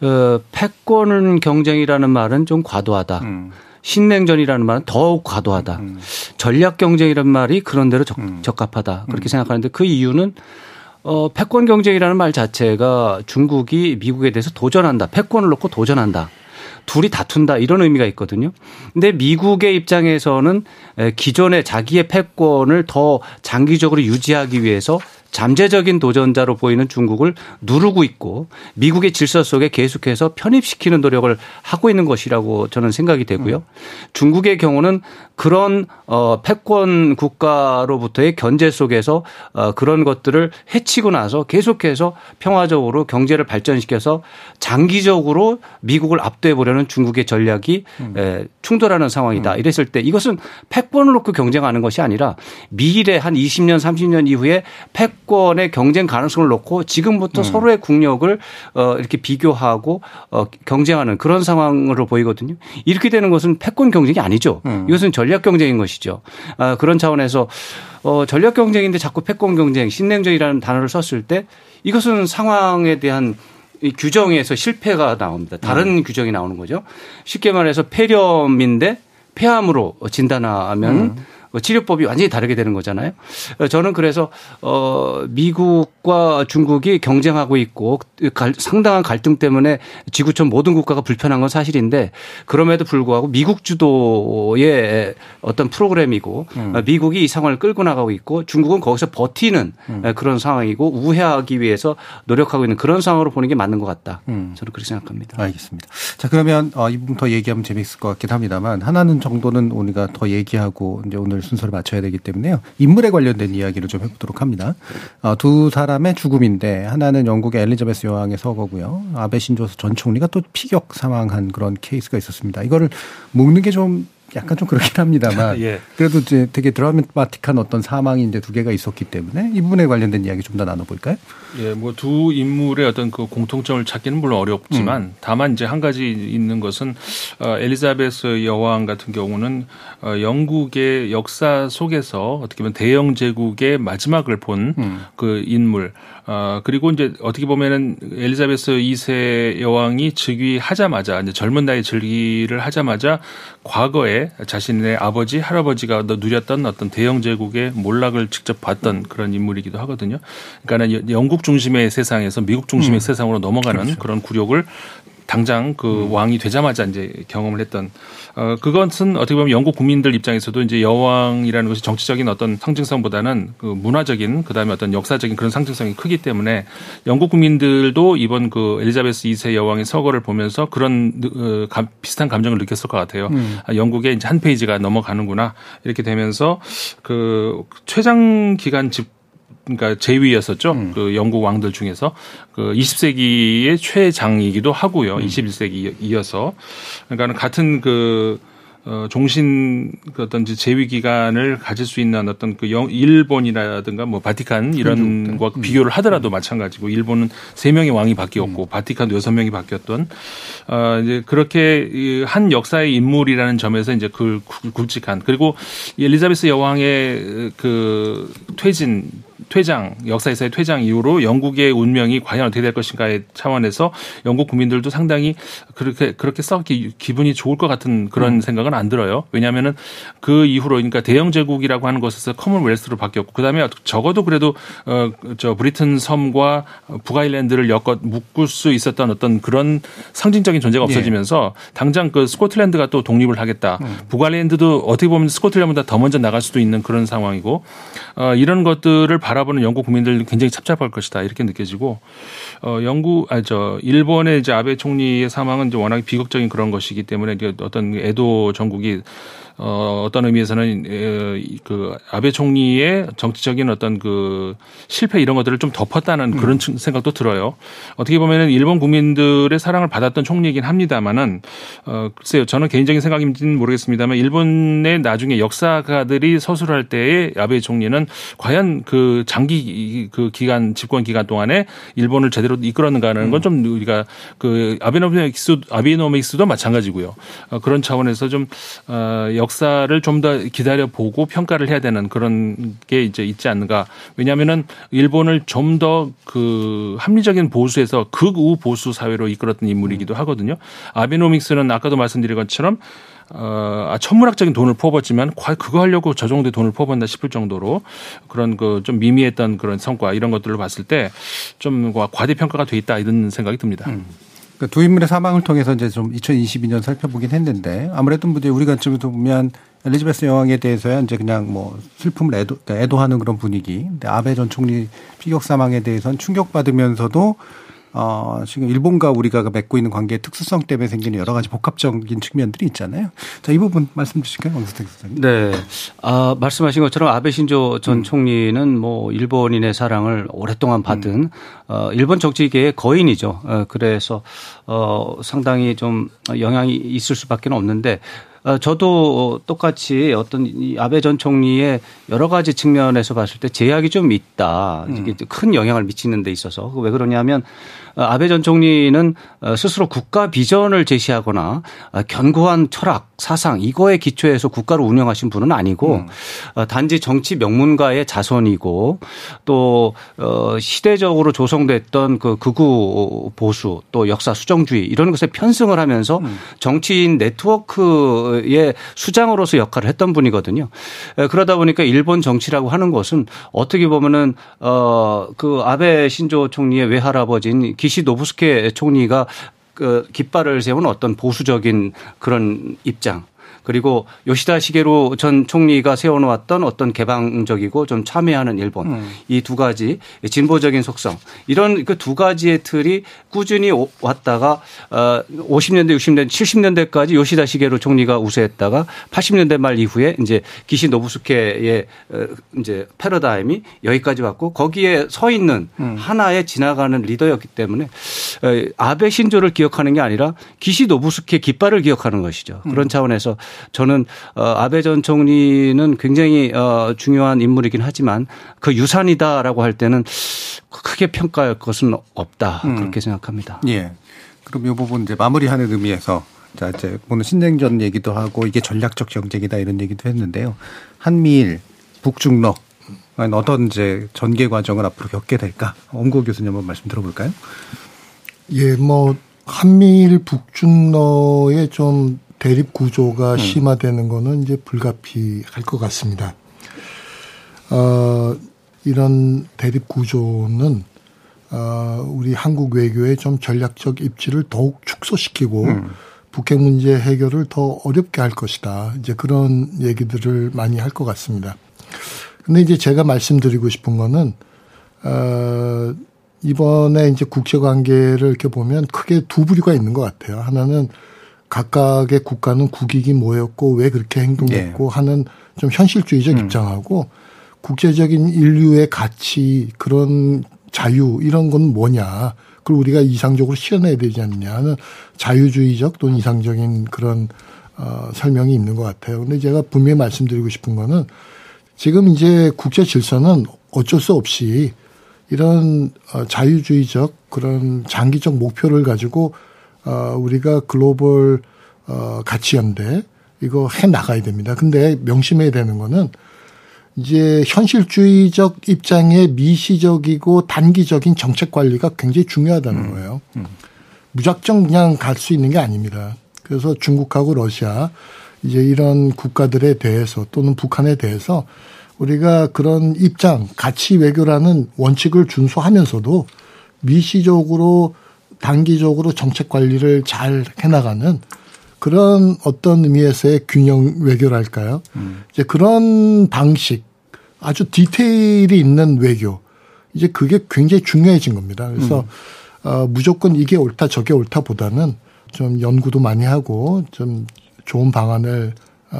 어, 패권 경쟁이라는 말은 좀 과도하다. 음. 신냉전이라는 말은 더욱 과도하다. 음. 전략 경쟁이라는 말이 그런대로 적, 음. 적합하다. 그렇게 음. 생각하는데 그 이유는 어, 패권 경쟁이라는 말 자체가 중국이 미국에 대해서 도전한다. 패권을 놓고 도전한다. 둘이 다툰다 이런 의미가 있거든요. 근데 미국의 입장에서는 기존의 자기의 패권을 더 장기적으로 유지하기 위해서 잠재적인 도전자로 보이는 중국을 누르고 있고 미국의 질서 속에 계속해서 편입시키는 노력을 하고 있는 것이라고 저는 생각이 되고요. 음. 중국의 경우는 그런 패권 국가로부터의 견제 속에서 그런 것들을 해치고 나서 계속해서 평화적으로 경제를 발전시켜서 장기적으로 미국을 압도해 보려는 중국의 전략이 음. 충돌하는 상황이다. 이랬을 때 이것은 패권을 놓고 경쟁하는 것이 아니라 미일의 한 이십 년 삼십 년 이후에 패권 권의 경쟁 가능성을 놓고 지금부터 음. 서로의 국력을 어, 이렇게 비교하고 어, 경쟁하는 그런 상황으로 보이거든요. 이렇게 되는 것은 패권 경쟁이 아니죠. 음. 이것은 전략 경쟁인 것이죠. 아, 그런 차원에서 어, 전략 경쟁인데 자꾸 패권 경쟁, 신냉전이라는 단어를 썼을 때 이것은 상황에 대한 이 규정에서 실패가 나옵니다. 다른 음. 규정이 나오는 거죠. 쉽게 말해서 폐렴인데 폐암으로 진단하면 음. 치료법이 완전히 다르게 되는 거잖아요. 저는 그래서 어 미국과 중국이 경쟁하고 있고 상당한 갈등 때문에 지구촌 모든 국가가 불편한 건 사실인데 그럼에도 불구하고 미국 주도의 어떤 프로그램이고 음. 미국이 이 상황을 끌고 나가고 있고 중국은 거기서 버티는 음. 그런 상황이고 우회하기 위해서 노력하고 있는 그런 상황으로 보는 게 맞는 것 같다. 음. 저는 그렇게 생각합니다. 알겠습니다. 자, 그러면 이 부분 더 얘기하면 재미있을 것 같긴 합니다만 하나는 정도는 우리가 더 얘기하고 이제 오늘 순서를 맞춰야 되기 때문에요. 인물에 관련된 이야기를 좀 해보도록 합니다. 두 사람의 죽음인데 하나는 영국의 엘리자베스 여왕의 서거고요. 아베 신조 전 총리가 또 피격 사망한 그런 케이스가 있었습니다. 이거를 묶는 게 좀 약간 좀 그렇긴 합니다만 예. 그래도 이제 되게 드라마틱한 어떤 사망이 이제 두 개가 있었기 때문에 이 부분에 관련된 이야기 좀 더 나눠볼까요? 예, 뭐 두 인물의 어떤 그 공통점을 찾기는 물론 어렵지만 음. 다만 이제 한 가지 있는 것은 엘리자베스 여왕 같은 경우는 영국의 역사 속에서 어떻게 보면 대영 제국의 마지막을 본 그 음. 인물. 아, 그리고 이제 어떻게 보면은 엘리자베스 이 세 여왕이 즉위하자마자 이제 젊은 나이 즉위를 하자마자 과거에 자신의 아버지, 할아버지가 누렸던 어떤 대영 제국의 몰락을 직접 봤던 그런 인물이기도 하거든요. 그러니까 영국 중심의 세상에서 미국 중심의 음. 세상으로 넘어가는 그렇죠. 그런 굴욕을 당장 그 음. 왕이 되자마자 이제 경험을 했던 어, 그것은 어떻게 보면 영국 국민들 입장에서도 이제 여왕이라는 것이 정치적인 어떤 상징성보다는 그 문화적인 그다음에 어떤 역사적인 그런 상징성이 크기 때문에 영국 국민들도 이번 그 엘리자베스 이 세 여왕의 서거를 보면서 그런 어, 감, 비슷한 감정을 느꼈을 것 같아요. 음. 아, 영국의 이제 한 페이지가 넘어가는구나 이렇게 되면서 그 최장 기간 집 그러니까 제위였었죠. 음. 그 영국 왕들 중에서 그 이십 세기의 최장이기도 하고요. 음. 이십일 세기 이어서 그러니까는 같은 그 어, 종신 그 어떤 제위 기간을 가질 수 있는 어떤 그 영, 일본이라든가 뭐 바티칸 이런 것과 음. 비교를 하더라도 음. 마찬가지고 일본은 세 명의 왕이 바뀌었고 음. 바티칸도 여섯 명이 바뀌었던 어, 이제 그렇게 한 역사의 인물이라는 점에서 이제 그 굵직한 그리고 엘리자베스 여왕의 그 퇴진 퇴장, 역사에서의 퇴장 이후로 영국의 운명이 과연 어떻게 될 것인가의 차원에서 영국 국민들도 상당히 그렇게, 그렇게 썩 기분이 좋을 것 같은 그런 음. 생각은 안 들어요. 왜냐하면은 그 이후로 그러니까 대영제국이라고 하는 것에서 커먼웰스로 바뀌었고 그 다음에 적어도 그래도 어, 저 브리튼 섬과 북아일랜드를 엮어 묶을 수 있었던 어떤 그런 상징적인 존재가 없어지면서 예. 당장 그 스코틀랜드가 또 독립을 하겠다. 음. 북아일랜드도 어떻게 보면 스코틀랜드보다 더 먼저 나갈 수도 있는 그런 상황이고 어, 이런 것들을 바라보는 영국 국민들은 굉장히 찹찹할 것이다 이렇게 느껴지고 어, 영국 아 저 일본의 이제 아베 총리의 사망은 이제 워낙 비극적인 그런 것이기 때문에 어떤 에도 전국이 어, 어떤 의미에서는 에, 그 아베 총리의 정치적인 어떤 그 실패 이런 것들을 좀 덮었다는 음. 그런 생각도 들어요. 어떻게 보면은 일본 국민들의 사랑을 받았던 총리이긴 합니다만은 어, 글쎄요 저는 개인적인 생각인지는 모르겠습니다만 일본의 나중에 역사가들이 서술할 때에 아베 총리는 과연 그 장기 그 기간 집권 기간 동안에 일본을 제대로 이끌었는가라는 건 좀 우리가 그 아베노믹스 아베노믹스도 마찬가지고요. 어, 그런 차원에서 좀 어, 역사를 좀 더 기다려보고 평가를 해야 되는 그런 게 이제 있지 않는가. 왜냐하면은 일본을 좀 더 그 합리적인 보수에서 극우 보수 사회로 이끌었던 인물이기도 하거든요. 아베노믹스는 아까도 말씀드린 것처럼 어, 천문학적인 돈을 퍼붓지만 그거 하려고 저 정도의 돈을 퍼붓나 싶을 정도로 그런 그 좀 미미했던 그런 성과 이런 것들을 봤을 때 좀 과대평가가 돼 있다 이런 생각이 듭니다. 음. 그 두 인물의 사망을 통해서 이제 좀 이천이십이 년 살펴보긴 했는데 아무래도 이제 우리 관점에서 보면 엘리자베스 여왕에 대해서야 이제 그냥 뭐 슬픔을 애도, 그러니까 애도하는 그런 분위기. 근데 아베 전 총리 피격 사망에 대해서는 충격받으면서도 어, 지금 일본과 우리가 맺고 있는 관계의 특수성 때문에 생기는 여러 가지 복합적인 측면들이 있잖아요. 자, 이 부분 말씀 주실까요? 왕선택 선생님. 네. 아, 말씀하신 것처럼 아베 신조 전 음. 총리는 뭐 일본인의 사랑을 오랫동안 받은 음. 어, 일본 정치계의 거인이죠. 어, 그래서 어, 상당히 좀 영향이 있을 수밖에 없는데 저도 똑같이 어떤 이 아베 전 총리의 여러 가지 측면에서 봤을 때 제약이 좀 있다. 이게 큰 영향을 미치는 데 있어서. 왜 그러냐면 아베 전 총리는 스스로 국가 비전을 제시하거나 견고한 철학, 사상 이거에 기초해서 국가를 운영하신 분은 아니고 음. 단지 정치 명문가의 자손이고 또 시대적으로 조성됐던 그 극우 보수 또 역사 수정주의 이런 것에 편승을 하면서 음. 정치인 네트워크 의 수장으로서 역할을 했던 분이거든요. 그러다 보니까 일본 정치라고 하는 것은 어떻게 보면은 어 그 아베 신조 총리의 외할아버지인 기시 노부스케 총리가 그 깃발을 세운 어떤 보수적인 그런 입장. 그리고 요시다 시게루 전 총리가 세워놓았던 어떤 개방적이고 좀 참여하는 일본 음. 이 두 가지 진보적인 속성 이런 그 두 가지의 틀이 꾸준히 왔다가 오십 년대 육십 년대 칠십 년대까지 요시다 시게루 총리가 우세했다가 팔십 년대 말 이후에 이제 기시 노부스케의 이제 패러다임이 여기까지 왔고 거기에 서 있는 음. 하나의 지나가는 리더였기 때문에 아베 신조를 기억하는 게 아니라 기시 노부스케 깃발을 기억하는 것이죠. 그런 차원에서 저는 아베 전 총리는 굉장히 중요한 인물이긴 하지만 그 유산이다라고 할 때는 크게 평가할 것은 없다. 음. 그렇게 생각합니다. 예. 그럼 이 부분 이제 마무리하는 의미에서 자, 이제 오늘 신냉전 얘기도 하고 이게 전략적 경쟁이다 이런 얘기도 했는데요. 한미일, 북중러 어떤 이제 전개 과정을 앞으로 겪게 될까? 엄구호 교수님 한번 말씀 들어볼까요? 예, 뭐 한미일 북중러의 좀 대립 구조가 음. 심화되는 거는 이제 불가피할 것 같습니다. 어, 이런 대립 구조는 어, 우리 한국 외교의 좀 전략적 입지를 더욱 축소시키고 음. 북핵 문제 해결을 더 어렵게 할 것이다. 이제 그런 얘기들을 많이 할 것 같습니다. 근데 이제 제가 말씀드리고 싶은 거는, 어, 이번에 이제 국제 관계를 이렇게 보면 크게 두 부류가 있는 것 같아요. 하나는 각각의 국가는 국익이 뭐였고 왜 그렇게 행동했고 네. 하는 좀 현실주의적 음. 입장하고 국제적인 인류의 가치 그런 자유 이런 건 뭐냐. 그걸 우리가 이상적으로 실현해야 되지 않느냐 하는 자유주의적 또는 이상적인 그런, 어, 설명이 있는 것 같아요. 근데 제가 분명히 말씀드리고 싶은 거는 지금 이제 국제 질서는 어쩔 수 없이 이런 자유주의적 그런 장기적 목표를 가지고 우리가 글로벌 가치연대 이거 해나가야 됩니다. 근데 명심해야 되는 거는 이제 현실주의적 입장에 미시적이고 단기적인 정책 관리가 굉장히 중요하다는 거예요. 음, 음. 무작정 그냥 갈 수 있는 게 아닙니다. 그래서 중국하고 러시아 이제 이런 국가들에 대해서 또는 북한에 대해서 우리가 그런 입장, 가치 외교라는 원칙을 준수하면서도 미시적으로 단기적으로 정책 관리를 잘 해나가는 그런 어떤 의미에서의 균형 외교랄까요? 음. 이제 그런 방식, 아주 디테일이 있는 외교, 이제 그게 굉장히 중요해진 겁니다. 그래서 음. 어, 무조건 이게 옳다 저게 옳다보다는 좀 연구도 많이 하고 좀 좋은 방안을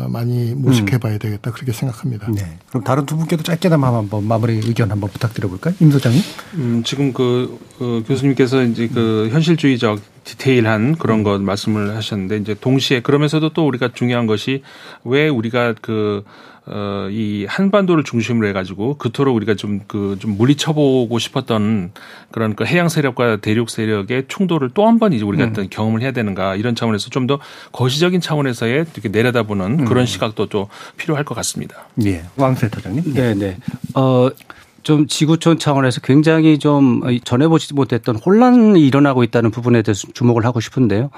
많이 모색해봐야 되겠다 그렇게 생각합니다. 네. 그럼 다른 두 분께도 짧게나마 한번 마무리 의견 한번 부탁드려볼까요, 임 소장님? 음, 지금 그, 그 교수님께서 이제 그 현실주의적 디테일한 그런 것 말씀을 하셨는데 이제 동시에 그러면서도 또 우리가 중요한 것이 왜 우리가 그 어, 이 한반도를 중심으로 해가지고 그토록 우리가 좀 그 좀 물리쳐보고 싶었던 그런 그 해양 세력과 대륙 세력의 충돌을 또 한 번 이제 우리가 음. 경험을 해야 되는가 이런 차원에서 좀 더 거시적인 차원에서의 이렇게 내려다보는 음. 그런 시각도 또 필요할 것 같습니다. 예, 왕센터장님. 네, 네. 어. 좀 지구촌 차원에서 굉장히 좀 전해보지 못했던 혼란이 일어나고 있다는 부분에 대해서 주목을 하고 싶은데요.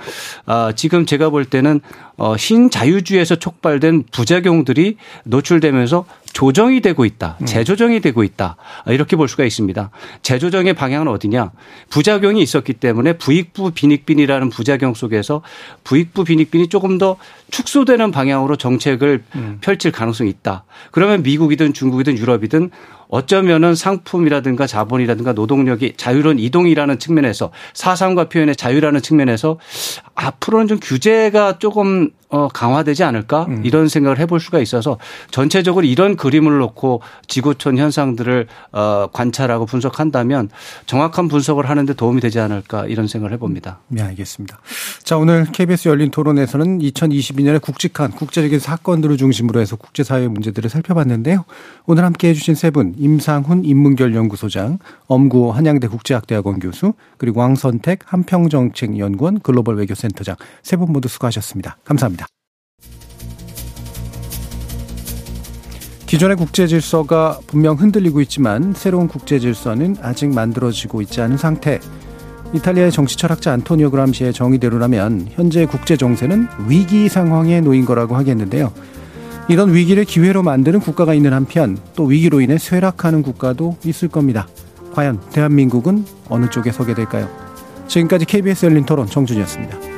아, 지금 제가 볼 때는 어, 신자유주의에서 촉발된 부작용들이 노출되면서 조정이 되고 있다. 재조정이 되고 있다. 이렇게 볼 수가 있습니다. 재조정의 방향은 어디냐. 부작용이 있었기 때문에 부익부 빈익빈이라는 부작용 속에서 부익부 빈익빈이 조금 더 축소되는 방향으로 정책을 음. 펼칠 가능성이 있다. 그러면 미국이든 중국이든 유럽이든 어쩌면은 상품이라든가 자본이라든가 노동력이 자유로운 이동이라는 측면에서 사상과 표현의 자유라는 측면에서 앞으로는 좀 규제가 조금 어, 강화되지 않을까 음. 이런 생각을 해볼 수가 있어서 전체적으로 이런 그림을 놓고 지구촌 현상들을 어, 관찰하고 분석한다면 정확한 분석을 하는 데 도움이 되지 않을까 이런 생각을 해봅니다. 네, 알겠습니다. 자, 오늘 케이비에스 열린 토론에서는 이천이십이 년에 굵직한 국제적인 사건들을 중심으로 해서 국제사회 문제들을 살펴봤는데요. 오늘 함께해 주신 세 분 임상훈 인문결 연구소장, 엄구호 한양대 국제학대학원 교수, 그리고 왕선택 한평정책연구원 글로벌 외교센터장 세 분 모두 수고하셨습니다. 감사합니다. 기존의 국제질서가 분명 흔들리고 있지만 새로운 국제질서는 아직 만들어지고 있지 않은 상태. 이탈리아의 정치철학자 안토니오 그람시의 정의대로라면 현재 국제정세는 위기 상황에 놓인 거라고 하겠는데요. 이런 위기를 기회로 만드는 국가가 있는 한편 또 위기로 인해 쇠락하는 국가도 있을 겁니다. 과연 대한민국은 어느 쪽에 서게 될까요? 지금까지 케이비에스 열린 토론 정준이었습니다.